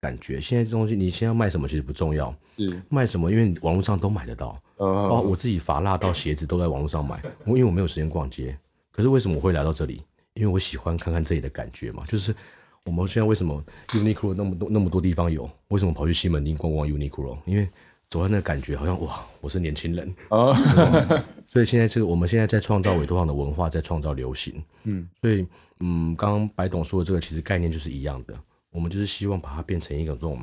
感觉。现在这东西你现在要卖什么其实不重要，是卖什么，因为网络上都买得到。哦，我自己发蜡到鞋子都在网络上买，因为我没有时间逛街。可是为什么我会来到这里？因为我喜欢看看这里的感觉嘛，就是。我们现在为什么 Uniqlo 那么多那么多地方有？为什么跑去西门町逛逛 Uniqlo？ 因为走在那个感觉好像哇，我是年轻人啊！ Oh. 所以现在这个我们现在在创造委托行的文化，在创造流行。嗯，所以嗯，刚刚白董说的这个其实概念就是一样的。我们就是希望把它变成一个这种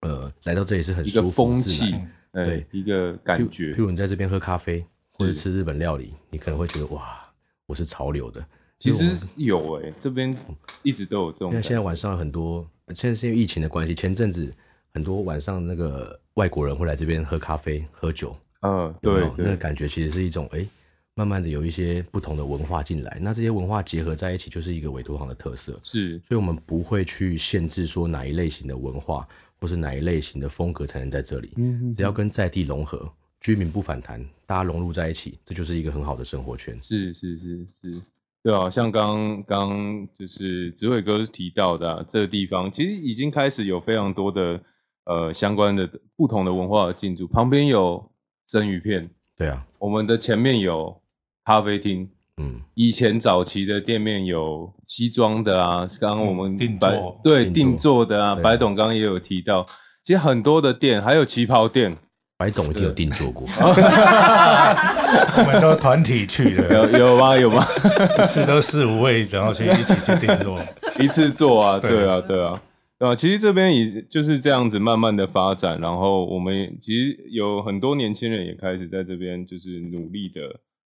呃，来到这里是很舒服一个风气，对一个感觉。譬如你在这边喝咖啡或者吃日本料理，你可能会觉得哇，我是潮流的。其实有哎、欸，这边一直都有这种。那现在晚上很多，现在是因为疫情的关系，前阵子很多晚上那个外国人会来这边喝咖啡、喝酒。嗯，对，有没有对那个感觉其实是一种哎、欸，慢慢的有一些不同的文化进来，那这些文化结合在一起就是一个委托行的特色。是，所以我们不会去限制说哪一类型的文化或是哪一类型的风格才能在这里，嗯、只要跟在地融合，居民不反弹，大家融入在一起，这就是一个很好的生活圈。是是是是。是对啊，像刚刚就是子伟哥提到的、啊、这个地方，其实已经开始有非常多的呃相关的不同的文化的进驻。旁边有生鱼片，对啊，我们的前面有咖啡厅，嗯，以前早期的店面有西装的啊，刚刚我们、嗯、定做对定做的啊，啊白董刚刚也有提到，其实很多的店，还有旗袍店。白董一定有定做过，我们都团体去的，有有吗？有吗？一次都四五位，然后去一起去定做，一次做啊，对啊，对啊，对啊。其实这边也就是这样子慢慢的发展，然后我们其实有很多年轻人也开始在这边就是努力的，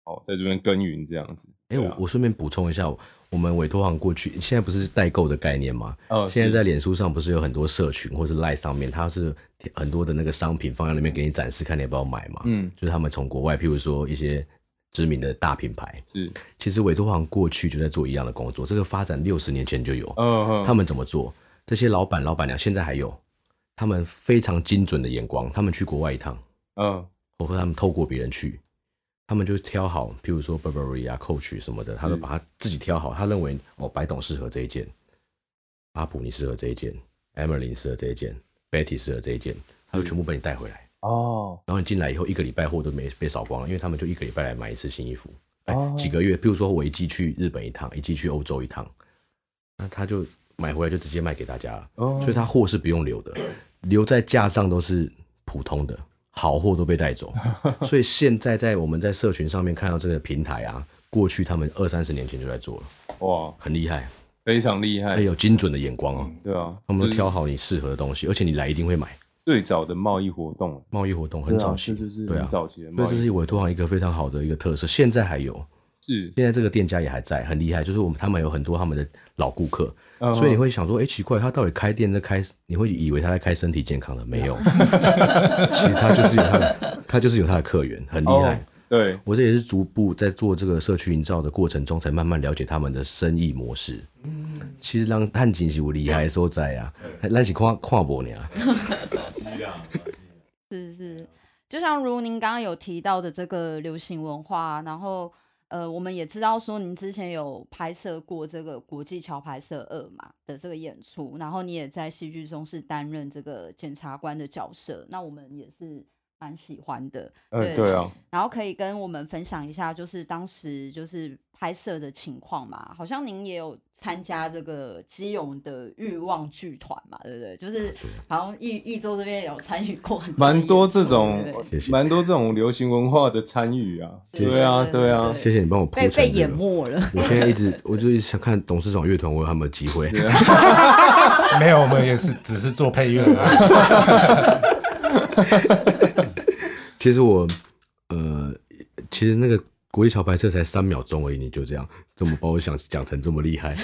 哦，在这边耕耘这样子。哎、啊欸，我我顺便补充一下，我们委托行过去现在不是代购的概念吗？哦，现在在脸书上不是有很多社群或是 Line 上面，它是很多的那个商品放在那边给你展示，看你要不要买嘛。嗯，就是他们从国外，譬如说一些知名的大品牌，是其实委托行过去就在做一样的工作，这个发展六十年前就有。哦，他们怎么做？这些老板老板娘现在还有，他们非常精准的眼光，他们去国外一趟，嗯，或者他们透过别人去。他们就挑好，譬如说 Burberry 啊、Coach 什么的，他都把他自己挑好。他认为哦，白董适合这一件，阿普你适合这一件 ，Emily 适合这一件 ，Betty 适合这一件，他就全部把你带回来。哦。然后你进来以后，一个礼拜货都没被扫光了，因为他们就一个礼拜来买一次新衣服。哎、哦，几个月，譬如说我一季去日本一趟，一季去欧洲一趟，那他就买回来就直接卖给大家了。哦。所以他货是不用留的，留在架上都是普通的。好货都被带走，所以现在在我们在社群上面看到这个平台啊，过去他们二三十年前就在做了，哇，很厉害，非常厉害，有精准的眼光哦、啊嗯，对啊，他们都挑好你适合的东西，而且你来一定会买。最早的贸易活动，贸易活动很早期，对啊，就是很早期的贸易，所以这是委托行一个非常好的一个特色，现在还有，是现在这个店家也还在，很厉害，就是我们他们有很多他们的老顾客。所以你会想说，哎、欸，奇怪，他到底开店在开？你会以为他在开身体健康的，没有，其实他就是有他的，他就是有他的客源，很厉害。Oh, 对，我这也是逐步在做这个社区营造的过程中，才慢慢了解他们的生意模式。嗯，其实让汉景是有厉害的所在啊，咱是看看无尔。是是。就像如您刚刚有提到的这个流行文化，然后呃，我们也知道说您之前有拍摄过这个国际桥牌社二嘛的这个演出，然后你也在戏剧中是担任这个检察官的角色，那我们也是蛮喜欢的、呃、对, 对啊。然后可以跟我们分享一下就是当时就是拍摄的情况嘛，好像您也有参加这个基隆的欲望剧团嘛，对不对？就是好像一周这边也有参与过很多蛮多这种对对蛮多这种流行文化的参与啊。对啊对啊，谢谢你帮我铺陈、这个、被, 被淹没了。我现在一直我就一直想看董事长乐团我有没有机会没有，我们也是只是做配乐其实我呃，其实那个国际桥牌社才三秒钟而已，你就这样这么把我想讲成这么厉害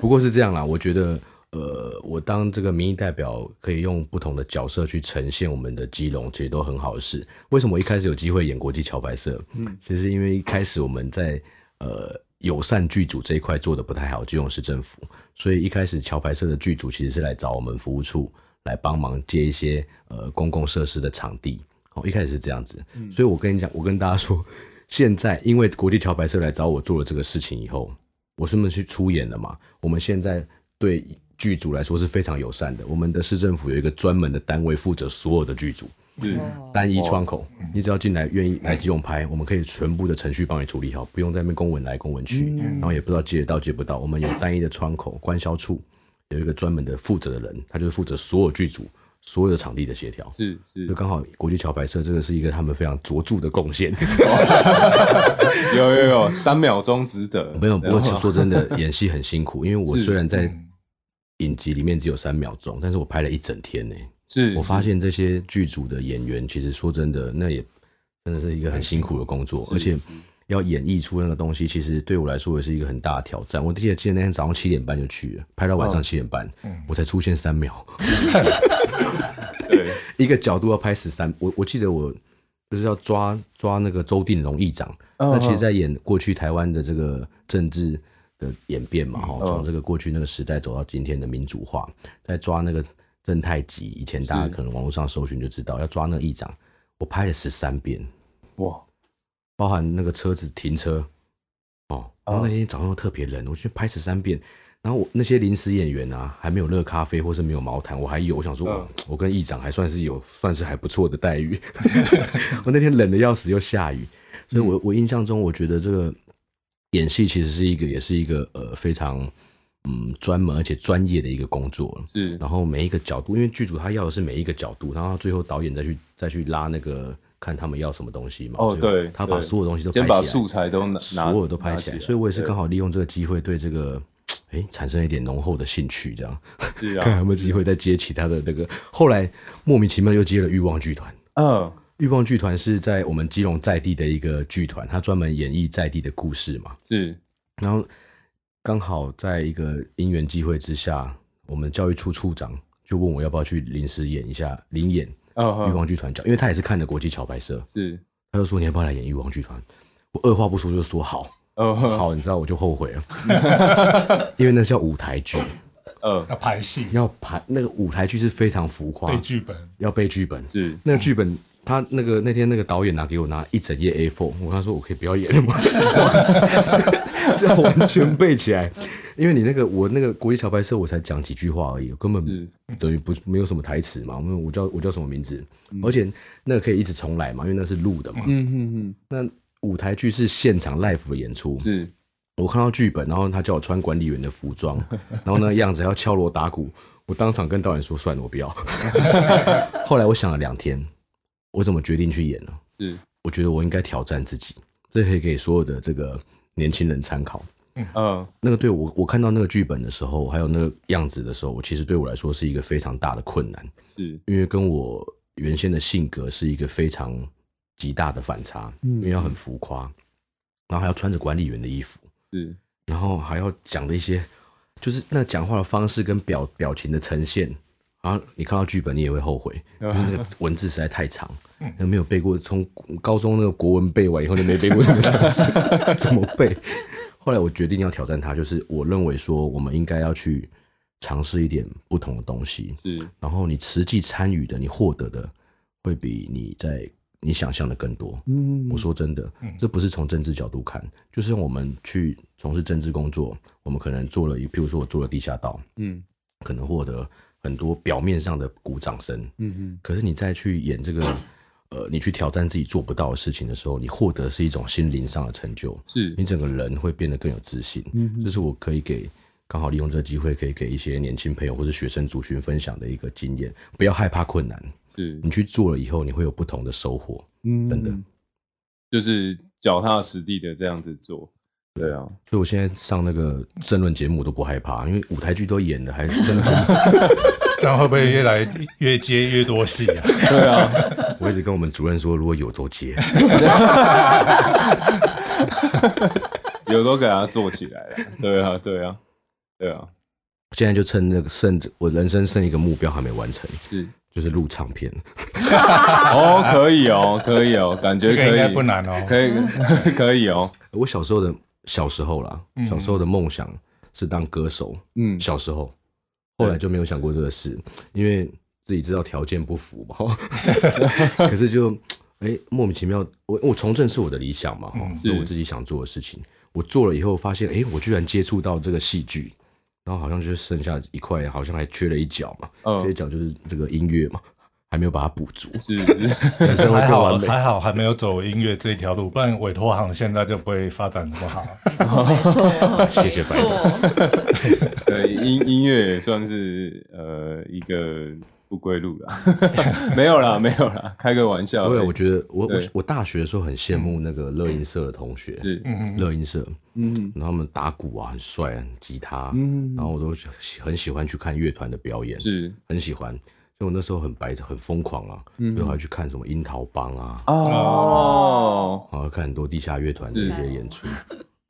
不过是这样啦，我觉得呃，我当这个民意代表可以用不同的角色去呈现我们的基隆，其实都很好的事。为什么我一开始有机会演国际桥牌社、嗯、其实因为一开始我们在呃友善剧组这一块做的不太好，基隆市政府，所以一开始桥牌社的剧组其实是来找我们服务处来帮忙借一些呃公共设施的场地、哦、一开始是这样子、嗯、所以我跟你讲，我跟大家说，现在因为国际桥牌社来找我做了这个事情以后，我是不是去出演了嘛，我们现在对剧组来说是非常友善的，我们的市政府有一个专门的单位负责所有的剧组、嗯、单一窗口、哦、你只要进来愿意来基隆拍、嗯、我们可以全部的程序帮你处理好，不用在那边公文来公文去、嗯、然后也不知道接得到接不到，我们有单一的窗口关销处，有一个专门的负责的人，他就是负责所有剧组所有的场地的协调，是是，就刚好国际桥牌社这个是一个他们非常卓著的贡献有有有三秒钟值得没有，不过说真的演戏很辛苦，因为我虽然在影集里面只有三秒钟，但是我拍了一整天耶、欸、是我发现这些剧组的演员其实说真的那也真的是一个很辛苦的工作，而且要演绎出那个东西，其实对我来说也是一个很大的挑战。我记得那天早上七点半就去了，拍到晚上七点半，嗯、我才出现三秒。对，一个角度要拍十三。我我记得我就是要抓抓那个周定荣议长，哦、那其实在演过去台湾的这个政治的演变嘛，哈、哦，从这个过去那个时代走到今天的民主化，在抓那个正太极，以前大家可能网络上搜寻就知道，要抓那个议长，我拍了十三遍。哇！包含那个车子停车、哦、然后那天早上特别冷，我去拍十三遍，然后我那些临时演员啊还没有热咖啡或是没有毛毯，我还有我想说、嗯、我跟议长还算是有算是还不错的待遇我那天冷得要死又下雨，所以 我, 我印象中我觉得这个演戏其实是一个也是一个、呃、非常嗯，专门而且专业的一个工作，是，然后每一个角度，因为剧组他要的是每一个角度，然后最后导演再去再去拉那个看他们要什么东西嘛？哦，对，他把所有东西都拍起来，先把素材都拿，所有都拍起来。所以我也是刚好利用这个机会，对这个哎产生一点浓厚的兴趣，这样是啊，看有没有机会再接其他的那个。后来莫名其妙又接了欲望剧团，嗯，欲望剧团是在我们基隆在地的一个剧团，它专门演绎在地的故事嘛。是，然后刚好在一个因缘机会之下，我们教育处处长就问我要不要去临时演一下临演。欲望剧团角，因为他也是看的国际桥牌社，是，他就说你要不要来演欲望剧团？我二话不说就说好， oh, oh. 好，你知道我就后悔了，因为那叫舞台剧，呃，要排戏，要排那个舞台剧是非常浮夸，背剧本，要背剧本，是那个剧本，他那个那天那个导演拿给我拿一整页 A 四， 我跟他说我可以不要演了吗？这样完全背起来，因为你那个我那个国际桥牌社我才讲几句话而已，我根本等于不没有什么台词嘛，我叫我叫什么名字、嗯、而且那个可以一直重来嘛，因为那是录的嘛、嗯、哼哼，那舞台剧是现场 live 的演出，是我看到剧本，然后他叫我穿管理员的服装，然后那个样子要敲锣打鼓，我当场跟导演说算了我不要后来我想了两天，我怎么决定去演呢？是我觉得我应该挑战自己，这可以给所有的这个年轻人参考。嗯，那个对我，我看到那个剧本的时候，还有那个样子的时候，我其实对我来说是一个非常大的困难，是因为跟我原先的性格是一个非常极大的反差，嗯、因为要很浮夸，然后还要穿着管理员的衣服，是，然后还要讲的一些，就是那讲话的方式跟表表情的呈现，然后你看到剧本你也会后悔，因为那个文字实在太长，那没有背过，从高中那个国文背完以后就没背过这么长，怎么背？后来我决定要挑战它，就是我认为说我们应该要去尝试一点不同的东西，是，然后你实际参与的你获得的会比你在你想象的更多。嗯，我说真的，这不是从政治角度看，就是我们去从事政治工作，我们可能做了，譬如说我做了地下道，嗯，可能获得很多表面上的鼓掌声，嗯嗯，可是你再去演这个。呃，你去挑战自己做不到的事情的时候，你获得是一种心灵上的成就，是你整个人会变得更有自信。嗯，这是我可以给刚好利用这个机会，可以给一些年轻朋友或者学生族群分享的一个经验。不要害怕困难，是你去做了以后，你会有不同的收获。嗯，真的，就是脚踏实地的这样子做。对啊，所以我现在上那个政论节目都不害怕，因为舞台剧都演的，还是真的。这样会不会越来越接越多戏啊？对啊，我一直跟我们主任说，如果有都接，有都给他做起来了。对啊，对啊，对啊！现在就趁那个剩我人生剩一个目标还没完成，是就是录唱片。哦，可以哦，可以哦，感觉可以，这个应该不难哦，可以，可以哦。我小时候的。小时候啦，小时候的梦想是当歌手。嗯，小时候，后来就没有想过这个事，因为自己知道条件不符嘛。可是就，哎、欸，莫名其妙，我我从政是我的理想嘛，嗯、是我自己想做的事情。我做了以后，发现，哎、欸，我居然接触到这个戏剧，然后好像就剩下一块，好像还缺了一角嘛。嗯、这一角就是这个音乐嘛。还没有把它补足，是是是，还好还好还没有走音乐这条路，不然委托行现在就不会发展这么好。谢谢白董。对，音音乐也算是呃一个不归路啦。没有啦，没有啦，开个玩笑。对，我觉得我我我大学的时候很羡慕那个乐音社的同学，是乐音社，嗯，然后他们打鼓啊很帅，吉他，嗯，然后我都很喜欢去看乐团的表演，是很喜欢。所以我那时候很白很疯狂啊，嗯、所以我还去看什么樱桃帮啊，哦，然后看很多地下乐团的一些演出，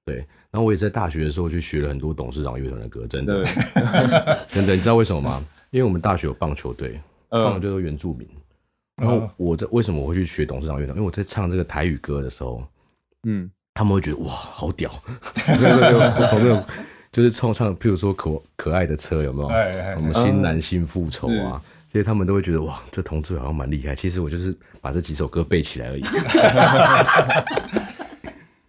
对。然后我也在大学的时候去学了很多董事长乐团的歌，真的，真的，你知道为什么吗？因为我们大学有棒球队，棒球队都原住民。呃、然后我在为什么我会去学董事长乐团？因为我在唱这个台语歌的时候，嗯，他们会觉得哇，好屌，对对对，从那种。就是唱唱，譬如说可可爱的车有没有？哎哎，我们新男性复仇啊，所以他们都会觉得哇，这同志好像蛮厉害。其实我就是把这几首歌背起来而已。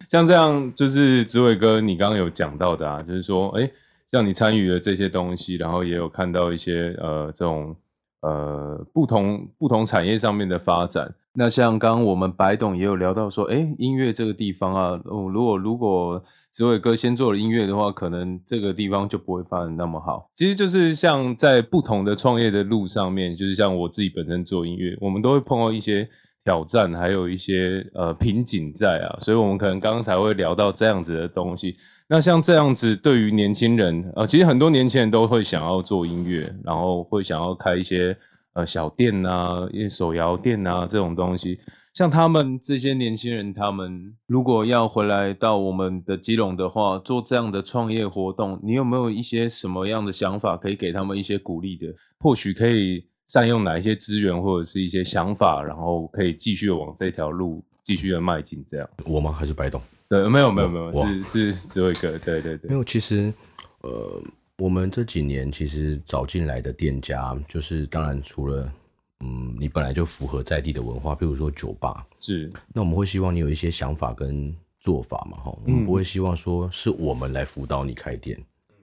像这样，就是子伟哥，你刚刚有讲到的啊，就是说，哎、欸，像你参与了这些东西，然后也有看到一些呃这种呃不同不同产业上面的发展。那像刚刚我们白董也有聊到说，哎，音乐这个地方啊，哦、如果如果子伟哥先做了音乐的话，可能这个地方就不会发展那么好。其实就是像在不同的创业的路上面，就是像我自己本身做音乐，我们都会碰到一些挑战，还有一些呃瓶颈在啊，所以我们可能刚刚才会聊到这样子的东西。那像这样子，对于年轻人，呃，其实很多年轻人都会想要做音乐，然后会想要开一些。呃，小店啊，手摇店啊，这种东西，像他们这些年轻人，他们如果要回来到我们的基隆的话，做这样的创业活动，你有没有一些什么样的想法可以给他们一些鼓励的？或许可以善用哪一些资源或者是一些想法，然后可以继续往这条路继续的迈进。这样，我吗？还是白董？对，没有没有没有，是是子伟哥，对对对。没有，其实，呃。我们这几年其实找进来的店家，就是当然除了嗯，你本来就符合在地的文化，比如说酒吧，是那我们会希望你有一些想法跟做法嘛，哈，我们不会希望说是我们来辅导你开店，嗯、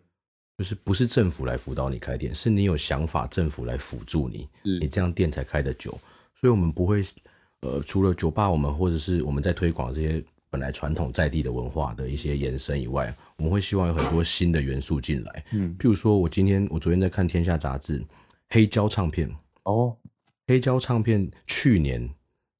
就是不是政府来辅导你开店，是你有想法，政府来辅助你，你这样店才开得久。所以我们不会呃，除了酒吧，我们或者是我们在推广这些本来传统在地的文化的一些延伸以外，我们会希望有很多新的元素进来。嗯，譬如说我今天我昨天在看《天下》杂志，黑胶唱片哦，黑胶唱片去年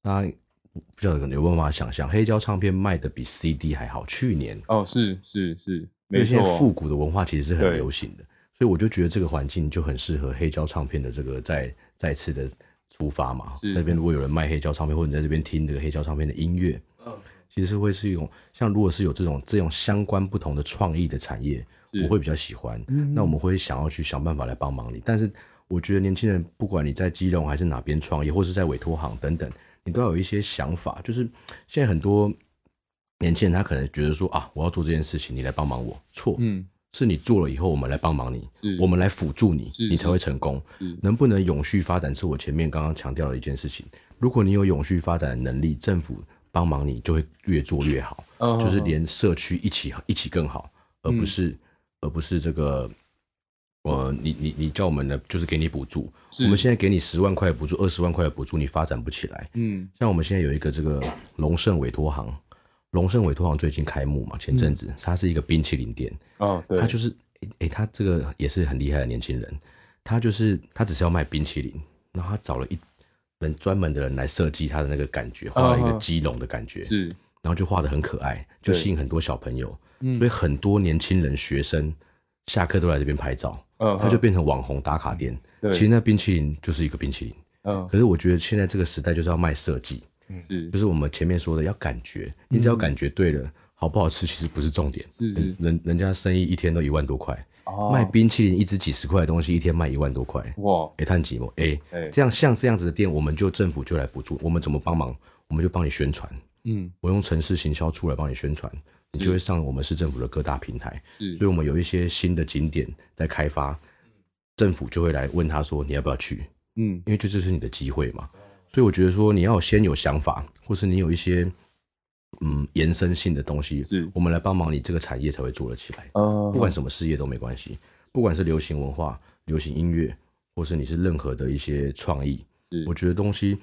大家不知道有没有办法想象，黑胶唱片卖的比 C D 还好。去年哦，是是是，因为现在复古的文化其实是很流行的，所以我就觉得这个环境就很适合黑胶唱片的这个再再次的出发嘛。这边如果有人卖黑胶唱片，或者你在这边听这个黑胶唱片的音乐，嗯。其实会是一种像，如果是有这种这种相关不同的创意的产业，我会比较喜欢。嗯、那我们会想要去想办法来帮忙你。但是我觉得年轻人，不管你在基隆还是哪边创业，或是在委托行等等，你都要有一些想法。就是现在很多年轻人他可能觉得说啊，我要做这件事情，你来帮忙我。错，嗯，是你做了以后我们来帮忙你，我们来辅助你，你才会成功。能不能永续发展是我前面刚刚强调的一件事情，如果你有永续发展的能力，政府帮忙你就会越做越好、哦、就是连社区一起一起更好，而不是、嗯、而不是这个呃，你你你叫我们呢，就是给你补助。我们现在给你十万块的补助，二十万块的补助，你发展不起来。嗯，像我们现在有一个这个龙盛委托行，龙盛委托行最近开幕嘛，前阵子、嗯、它是一个冰淇淋店。哦，对，它就是，哎、欸欸，它这个也是很厉害的年轻人，他就是他只是要卖冰淇淋，然后他找了一人专门的人来设计他的那个感觉，画了一个鸡笼的感觉，哦、是，然后就画得很可爱，就吸引很多小朋友，所以很多年轻人学生下课都来这边拍照。Uh-huh. 它就变成网红打卡店，其实那冰淇淋就是一个冰淇淋、uh-huh. 可是我觉得现在这个时代就是要卖设计，就是我们前面说的要感觉，你只要感觉对了、嗯、好不好吃其实不是重点，是 人, 人家生意一天都一万多块、oh. 卖冰淇淋一只几十块的东西一天卖一万多块，哇，哎叹寂寞，哎、欸、这样像这样子的店我们就政府就来补助，我们怎么帮忙，我们就帮你宣传，嗯，我用城市行销出来帮你宣传，你就会上我们市政府的各大平台，所以我们有一些新的景点在开发，政府就会来问他说你要不要去，嗯，因为这就是你的机会嘛，所以我觉得说你要先有想法，或是你有一些嗯延伸性的东西，我们来帮忙你，这个产业才会做得起来、哦、不管什么事业都没关系，不管是流行文化、流行音乐，或是你是任何的一些创意，我觉得东西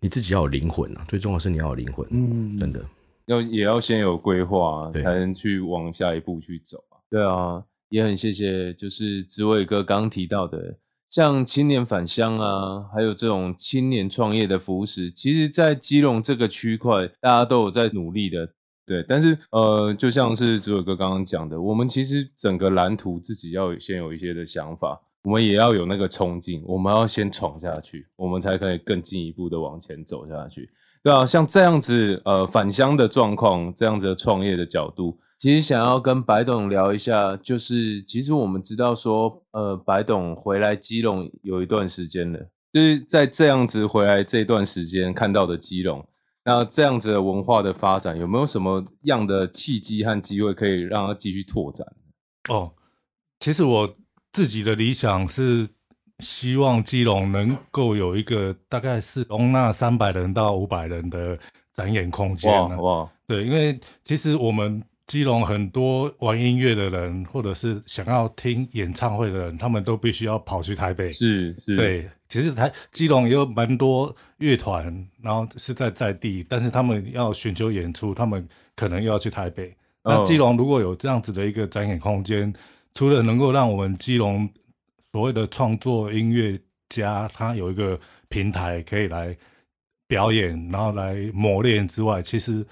你自己要有灵魂啊，最重要是你要有灵魂，嗯，真的要也要先有规划、啊、才能去往下一步去走、啊、对啊，也很谢谢就是子伟哥刚刚提到的像青年返乡啊，还有这种青年创业的扶持，其实在基隆这个区块大家都有在努力的，对，但是呃，就像是子伟哥刚刚讲的，我们其实整个蓝图自己要先有一些的想法，我们也要有那个冲劲，我们要先闯下去，我们才可以更进一步的往前走下去，对啊，像这样子呃返乡的状况，这样子的创业的角度，其实想要跟白董聊一下，就是其实我们知道说呃白董回来基隆有一段时间了，就是在这样子回来这段时间看到的基隆，那这样子的文化的发展有没有什么样的契机和机会可以让它继续拓展？哦，其实我自己的理想是希望基隆能够有一个大概是容纳三百人到五百人的展演空间、啊、哇, 哇，对，因为其实我们基隆很多玩音乐的人或者是想要听演唱会的人，他们都必须要跑去台北，是是，对，其实台基隆也有蛮多乐团，然后是在在地，但是他们要寻求演出，他们可能又要去台北、哦、那基隆如果有这样子的一个展演空间，除了能够让我们基隆所谓的创作音乐家他有一个平台可以来表演，然后来磨练之外，其实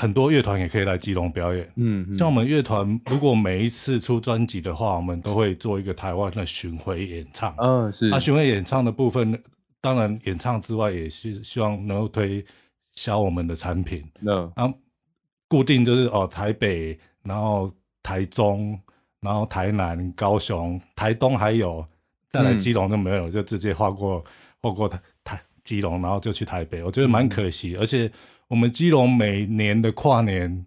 很多乐团也可以来基隆表演，嗯嗯，像我们乐团如果每一次出专辑的话，我们都会做一个台湾的巡回演唱、哦、是啊，巡回演唱的部分当然演唱之外也是希望能够推销我们的产品、嗯啊、固定就是、哦、台北，然后台中，然后台南、高雄、台东还有，再来基隆就没有、嗯、就直接划过划过台台基隆，然后就去台北，我觉得蛮可惜、嗯、而且我们基隆每年的跨年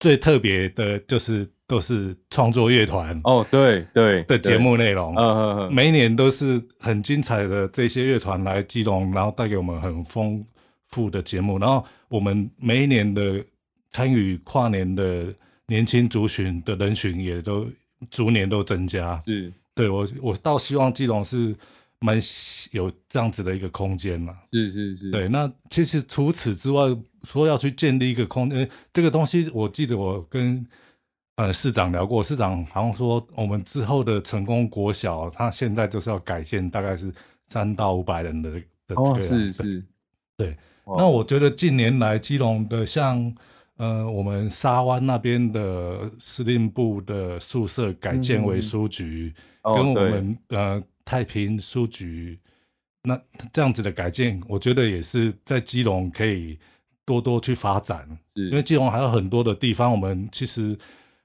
最特别的就是都是创作乐团哦，对对的节目内容、哦、每年都是很精彩的这些乐团来基隆，然后带给我们很丰富的节目，然后我们每一年的参与跨年的年轻族群的人群也都逐年都增加，是，对，我我倒希望基隆是蛮有这样子的一个空间嘛，是是是，对，那其实除此之外说要去建立一个空间，这个东西我记得我跟呃市长聊过，市长好像说我们之后的成功国小，他现在就是要改建大概是三到五百人的的、哦、是是，对，那我觉得近年来基隆的像。呃，我们沙湾那边的司令部的宿舍改建为书局，嗯、跟我们、哦、呃太平书局那这样子的改建，我觉得也是在基隆可以多多去发展，因为基隆还有很多的地方，我们其实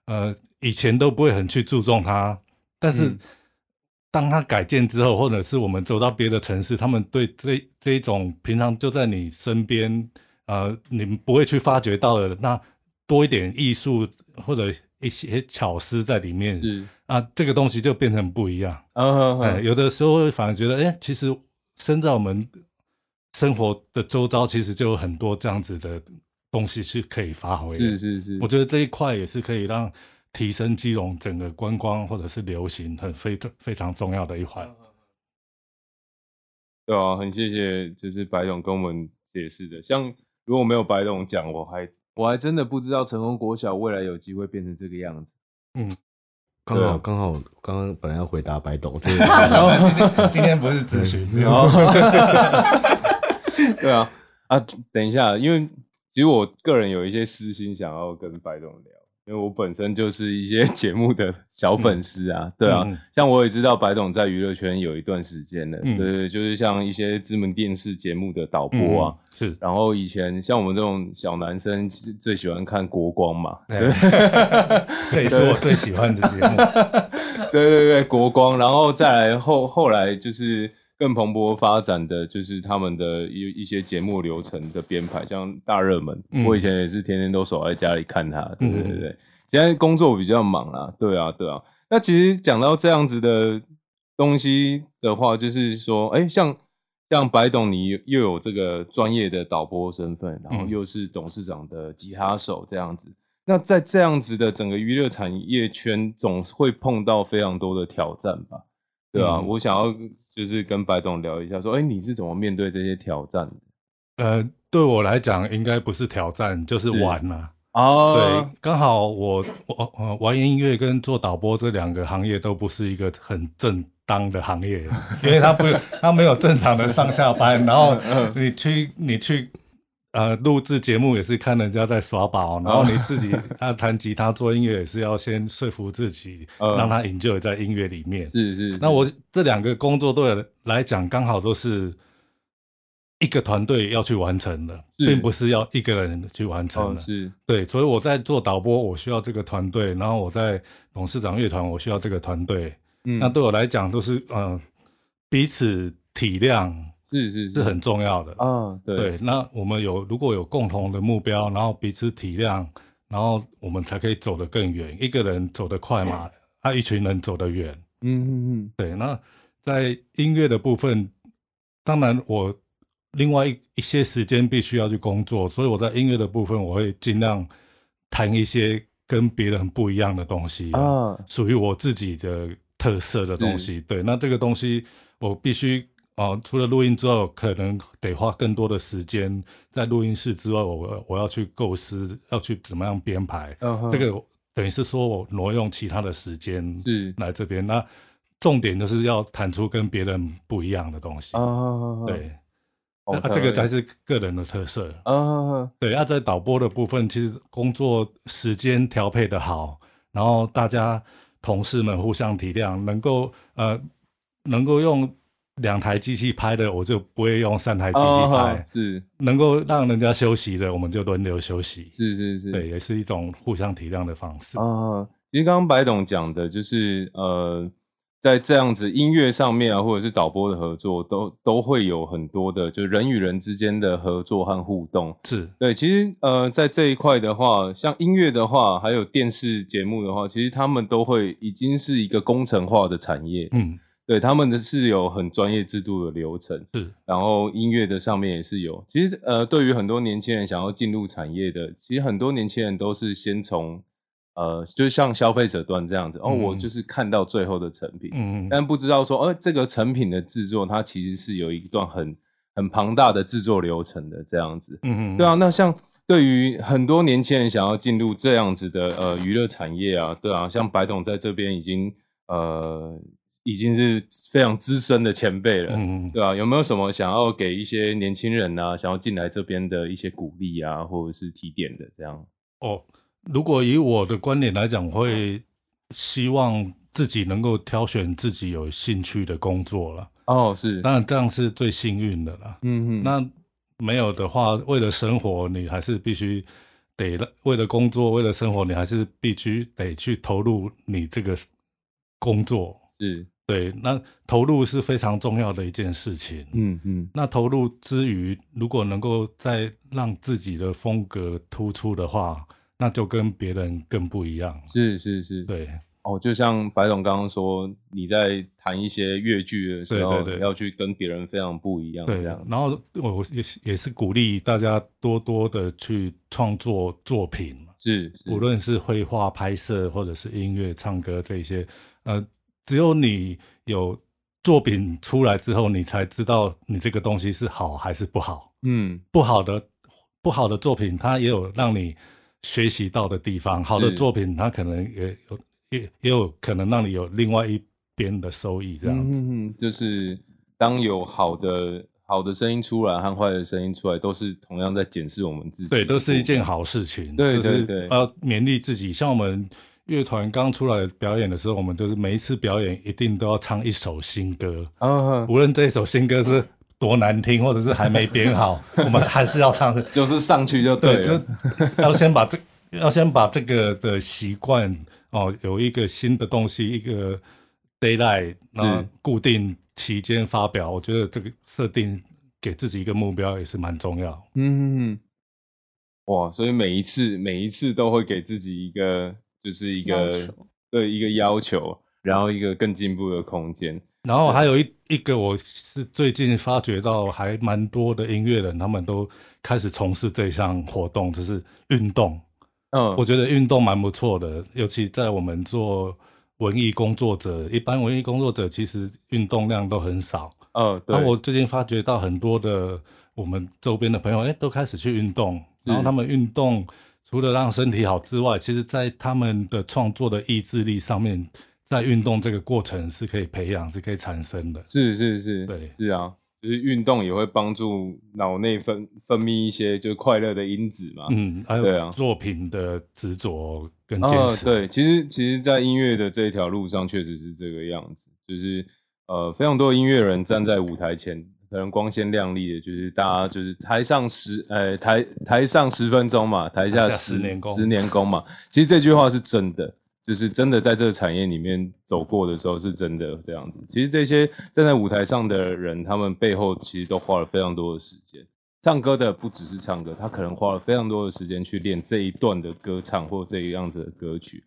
呃以前都不会很去注重它，但是当它改建之后，或者是我们走到别的城市，他们对这这一种平常就在你身边。呃，你们不会去发掘到的那多一点艺术或者一些巧思在里面，是啊，这个东西就变成不一样。嗯、呃，有的时候反而觉得，哎、欸，其实身在我们生活的周遭，其实就有很多这样子的东西是可以发挥的。是是是，我觉得这一块也是可以让提升基隆整个观光或者是流行很非常非常重要的一环。对啊，很谢谢，就是白董跟我们解释的。像如果没有白董讲，我还。我还真的不知道成功国小未来有机会变成这个样子。嗯，刚好刚好刚刚本来要回答白董，对今天不是咨询，对啊啊，等一下，因为其实我个人有一些私心想要跟白董聊，因为我本身就是一些节目的小粉丝啊，嗯、对啊、嗯，像我也知道白董在娱乐圈有一段时间了，嗯、对，就是像一些知名电视节目的导播啊。嗯是，然后以前像我们这种小男生最喜欢看国光嘛，对，这也是我最喜欢的节目。对对对，国光，然后再来后后来就是更蓬勃发展的，就是他们的一一些节目流程的编排，像大热门，嗯、我以前也是天天都守在家里看他。对对对，嗯、现在工作比较忙啦，对啊对啊。那其实讲到这样子的东西的话，就是说，哎，像。像白董你又有这个专业的导播身份，然后又是董事长的吉他手这样子，嗯、那在这样子的整个娱乐产业圈总会碰到非常多的挑战吧，对啊、嗯、我想要就是跟白董聊一下说，哎、欸，你是怎么面对这些挑战的？呃，对我来讲应该不是挑战，就是玩啊。哦，对，刚好我我、呃、玩音乐跟做导播这两个行业都不是一个很正当的行业，因为他不他没有正常的上下班，然后你去你去呃录制节目也是看人家在耍宝，然后你自己他弹吉他做音乐也是要先说服自己，让他enjoy在音乐里面。是是。那我这两个工作对我来讲刚好都是一个团队要去完成的，并不是要一个人去完成的。哦、是，对，所以我在做导播，我需要这个团队；然后我在董事长乐团，我需要这个团队。嗯、那对我来讲都是呃彼此体谅是是是很重要的啊、哦。对，对那我们有如果有共同的目标，然后彼此体谅，然后我们才可以走得更远。一个人走得快嘛，啊，一群人走得远。嗯嗯嗯，对。那在音乐的部分，当然我。另外 一, 一些时间必须要去工作，所以我在音乐的部分我会尽量弹一些跟别人不一样的东西、啊，属于我自己的特色的东西。对，那这个东西我必须、呃、除了录音之后，可能得花更多的时间在录音室之外，我我要去构思，要去怎么样编排。啊、这个等于是说我挪用其他的时间来这边。那重点就是要弹出跟别人不一样的东西。啊、对。啊、这个才是个人的特色啊！对啊，在导播的部分，其实工作时间调配的好，然后大家同事们互相体谅，能够呃能够用两台机器拍的，我就不会用三台机器拍；哦、是能够让人家休息的，我们就轮流休息。是是是，对，也是一种互相体谅的方式啊。其实刚刚白董讲的，就是呃。在这样子音乐上面啊，或者是导播的合作，都都会有很多的，就人与人之间的合作和互动。是对，其实呃，在这一块的话，像音乐的话，还有电视节目的话，其实他们都会已经是一个工程化的产业。嗯，对，他们的是有很专业制度的流程。是，然后音乐的上面也是有。其实呃，对于很多年轻人想要进入产业的，其实很多年轻人都是先从。呃，就像消费者端这样子，哦，我就是看到最后的成品，嗯、但不知道说，呃，这个成品的制作，它其实是有一段很很庞大的制作流程的这样子，嗯嗯，对啊，那像对于很多年轻人想要进入这样子的呃娱乐产业啊，对啊，像白董在这边已经呃已经是非常资深的前辈了，嗯，对啊，有没有什么想要给一些年轻人啊，想要进来这边的一些鼓励啊，或者是提点的这样？哦。如果以我的观点来讲，会希望自己能够挑选自己有兴趣的工作了。哦，是，当然这样是最幸运的啦。嗯嗯，那没有的话，为了生活，你还是必须得为了工作，为了生活，你还是必须得去投入你这个工作。是，对，那投入是非常重要的一件事情。嗯嗯，那投入之余，如果能够再让自己的风格突出的话。那就跟别人更不一样。是是是，对。哦，就像白总刚刚说，你在谈一些越剧的时候，对对对，要去跟别人非常不一样。对，这样。然后我也是鼓励大家多多的去创作作品，是，是无论是绘画、拍摄，或者是音乐、唱歌这些，呃，只有你有作品出来之后，你才知道你这个东西是好还是不好。嗯，不好的不好的作品，它也有让你学习到的地方；好的作品，它可能也有。也, 也有可能让你有另外一边的收益，这样子。嗯，就是当有好的好的声音出来和坏的声音出来，都是同样在检视我们自己。对，都是一件好事情。对对对，就是要勉励自己。像我们乐团刚出来表演的时候，我们就是每一次表演一定都要唱一首新歌，啊，无论这首新歌是多难听，或者是还没编好，我们还是要唱。就是上去就对了，对，就要先把这要先把这个的习惯。哦，有一个新的东西，一个 deadline， 那固定期间发表，我觉得这个设定给自己一个目标也是蛮重要。嗯，哇，所以每一次每一次都会给自己一个，就是一个对一个要求，然后一个更进步的空间。然后还有一一个，我是最近发觉到还蛮多的音乐人，他们都开始从事这项活动，就是运动。嗯，我觉得运动蛮不错的，尤其在我们做文艺工作者，一般文艺工作者其实运动量都很少。嗯，对。那我最近发觉到很多的我们周边的朋友，哎，都开始去运动，然后他们运动除了让身体好之外，其实在他们的创作的意志力上面，在运动这个过程是可以培养，是可以产生的。是是是，对，是啊。就是运动也会帮助脑内 分, 分泌一些就是快乐的因子嘛，嗯，还有作品的执着跟坚持，啊啊，对，其实其实在音乐的这条路上确实是这个样子，就是呃非常多的音乐人站在舞台前，可能光鲜亮丽的，就是大家就是台上十呃台台上十分钟嘛，台下十年功，十年功嘛，其实这句话是真的。就是真的在这个产业里面走过的时候是真的这样子。其实这些站在舞台上的人，他们背后其实都花了非常多的时间。唱歌的不只是唱歌，他可能花了非常多的时间去练这一段的歌唱或这一样子的歌曲。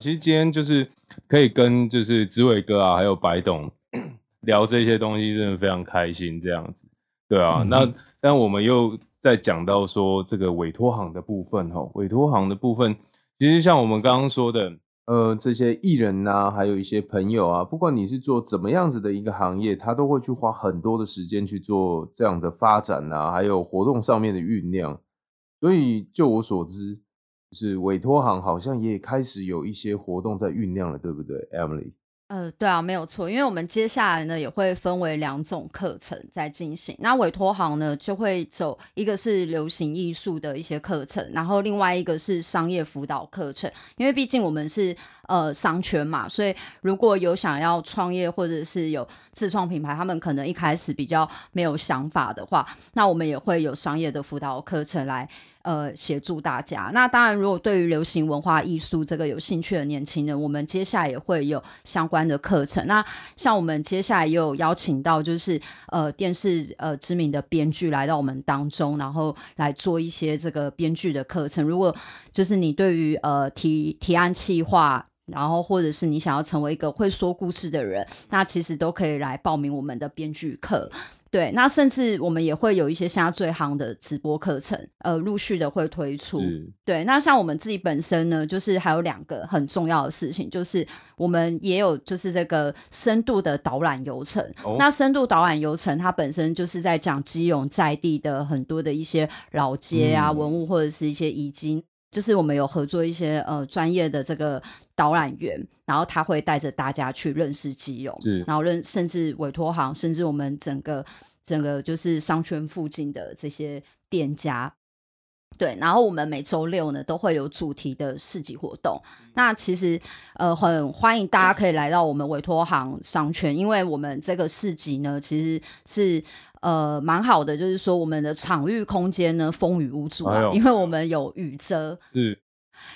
其实今天就是可以跟就是志伟哥啊，还有白董聊这些东西，真的非常开心这样子。对啊，嗯，那但我们又在讲到说这个委托行的部分齁，委托行的部分，其实像我们刚刚说的。呃，这些艺人啊，还有一些朋友啊，不管你是做怎么样子的一个行业，他都会去花很多的时间去做这样的发展啊，还有活动上面的酝酿。所以，就我所知，就是委托行好像也开始有一些活动在酝酿了，对不对 ，Emily？ 呃，对啊，没有错，因为我们接下来呢也会分为两种课程在进行。那委托行呢就会走一个是流行艺术的一些课程，然后另外一个是商业辅导课程。因为毕竟我们是呃商圈嘛，所以如果有想要创业或者是有自创品牌，他们可能一开始比较没有想法的话，那我们也会有商业的辅导课程来呃，协助大家。那当然如果对于流行文化艺术这个有兴趣的年轻人，我们接下来也会有相关的课程。那像我们接下来也有邀请到就是呃电视呃知名的编剧来到我们当中，然后来做一些这个编剧的课程。如果就是你对于呃提提案企划，然后或者是你想要成为一个会说故事的人，那其实都可以来报名我们的编剧课。对，那甚至我们也会有一些现在最夯的直播课程，呃，陆续的会推出。对，那像我们自己本身呢，就是还有两个很重要的事情，就是我们也有就是这个深度的导览游程。哦，那深度导览游程它本身就是在讲基隆在地的很多的一些老街啊，嗯，文物或者是一些遗迹。就是我们有合作一些呃专业的这个导览员，然后他会带着大家去认识基隆，然后认甚至委托行，甚至我们整个整个就是商圈附近的这些店家。对，然后我们每周六呢都会有主题的市集活动。那其实呃很欢迎大家可以来到我们委托行商圈，因为我们这个市集呢其实是呃蛮好的，就是说我们的场域空间呢风雨无阻啊，哎，因为我们有雨遮。是，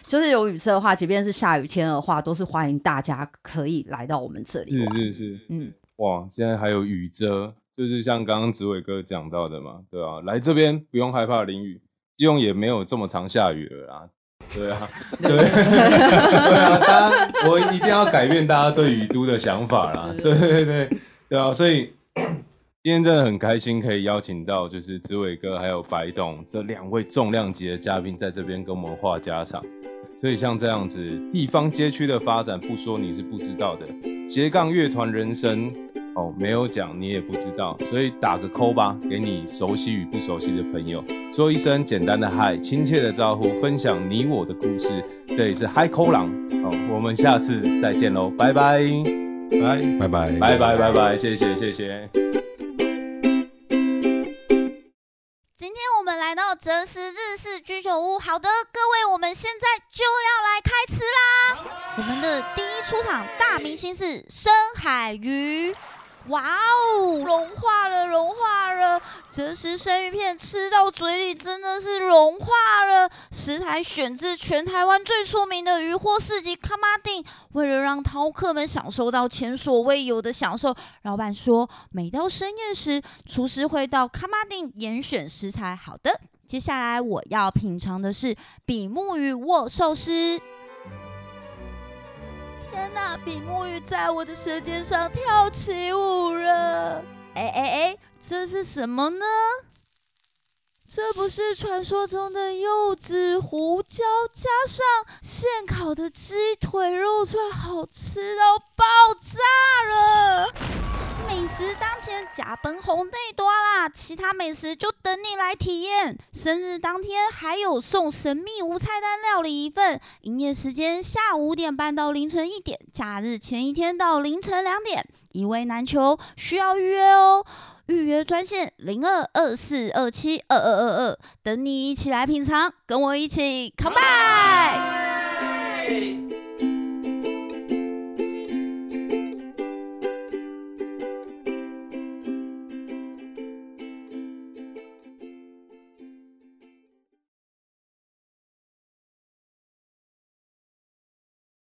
就是有雨遮的话，即便是下雨天的话，都是欢迎大家可以来到我们这里玩。是是是，嗯，哇，现在还有雨遮，就是像刚刚子伟哥讲到的嘛，对啊，来这边不用害怕淋雨。基隆也没有这么常下雨了啦，对啊，对，对啊，大家，我一定要改变大家对于都的想法啦。对对对，对啊，所以今天真的很开心，可以邀请到就是子伟哥还有白董这两位重量级的嘉宾在这边跟我们话家常。所以像这样子地方街区的发展，不说你是不知道的，斜杠乐团人生哦，没有讲你也不知道，所以打个扣吧，给你熟悉与不熟悉的朋友说一声简单的嗨，亲切的招呼，分享你我的故事。这里是嗨扣郎哦，我们下次再见喽，拜拜，拜拜拜拜拜拜拜，谢谢谢谢。今天我们来到真实日式居酒屋，好的，各位，我们现在就要来开吃啦！我们的第一出场大明星是深海鱼。哇哦，融化了，融化了！真实生鱼片吃到嘴里真的是融化了。食材选自全台湾最出名的渔获市集崁仔顶，为了让饕客们享受到前所未有的享受，老板说，每到深夜时，厨师会到崁仔顶严选食材。好的，接下来我要品尝的是比目鱼握寿司。天哪，比目鱼在我的舌尖上跳起舞了！哎哎哎，这是什么呢？这不是传说中的柚子、胡椒加上现烤的鸡腿肉串，好吃到爆炸了！美食当前，假本红内多啦，其他美食就等你来体验。生日当天还有送神秘无菜单料理一份，营业时间下午五点半到凌晨一点，假日前一天到凌晨两点，一位难求，需要预约哦。预约专线零二二四二七二二二二，等你一起来品尝，跟我一起 come back。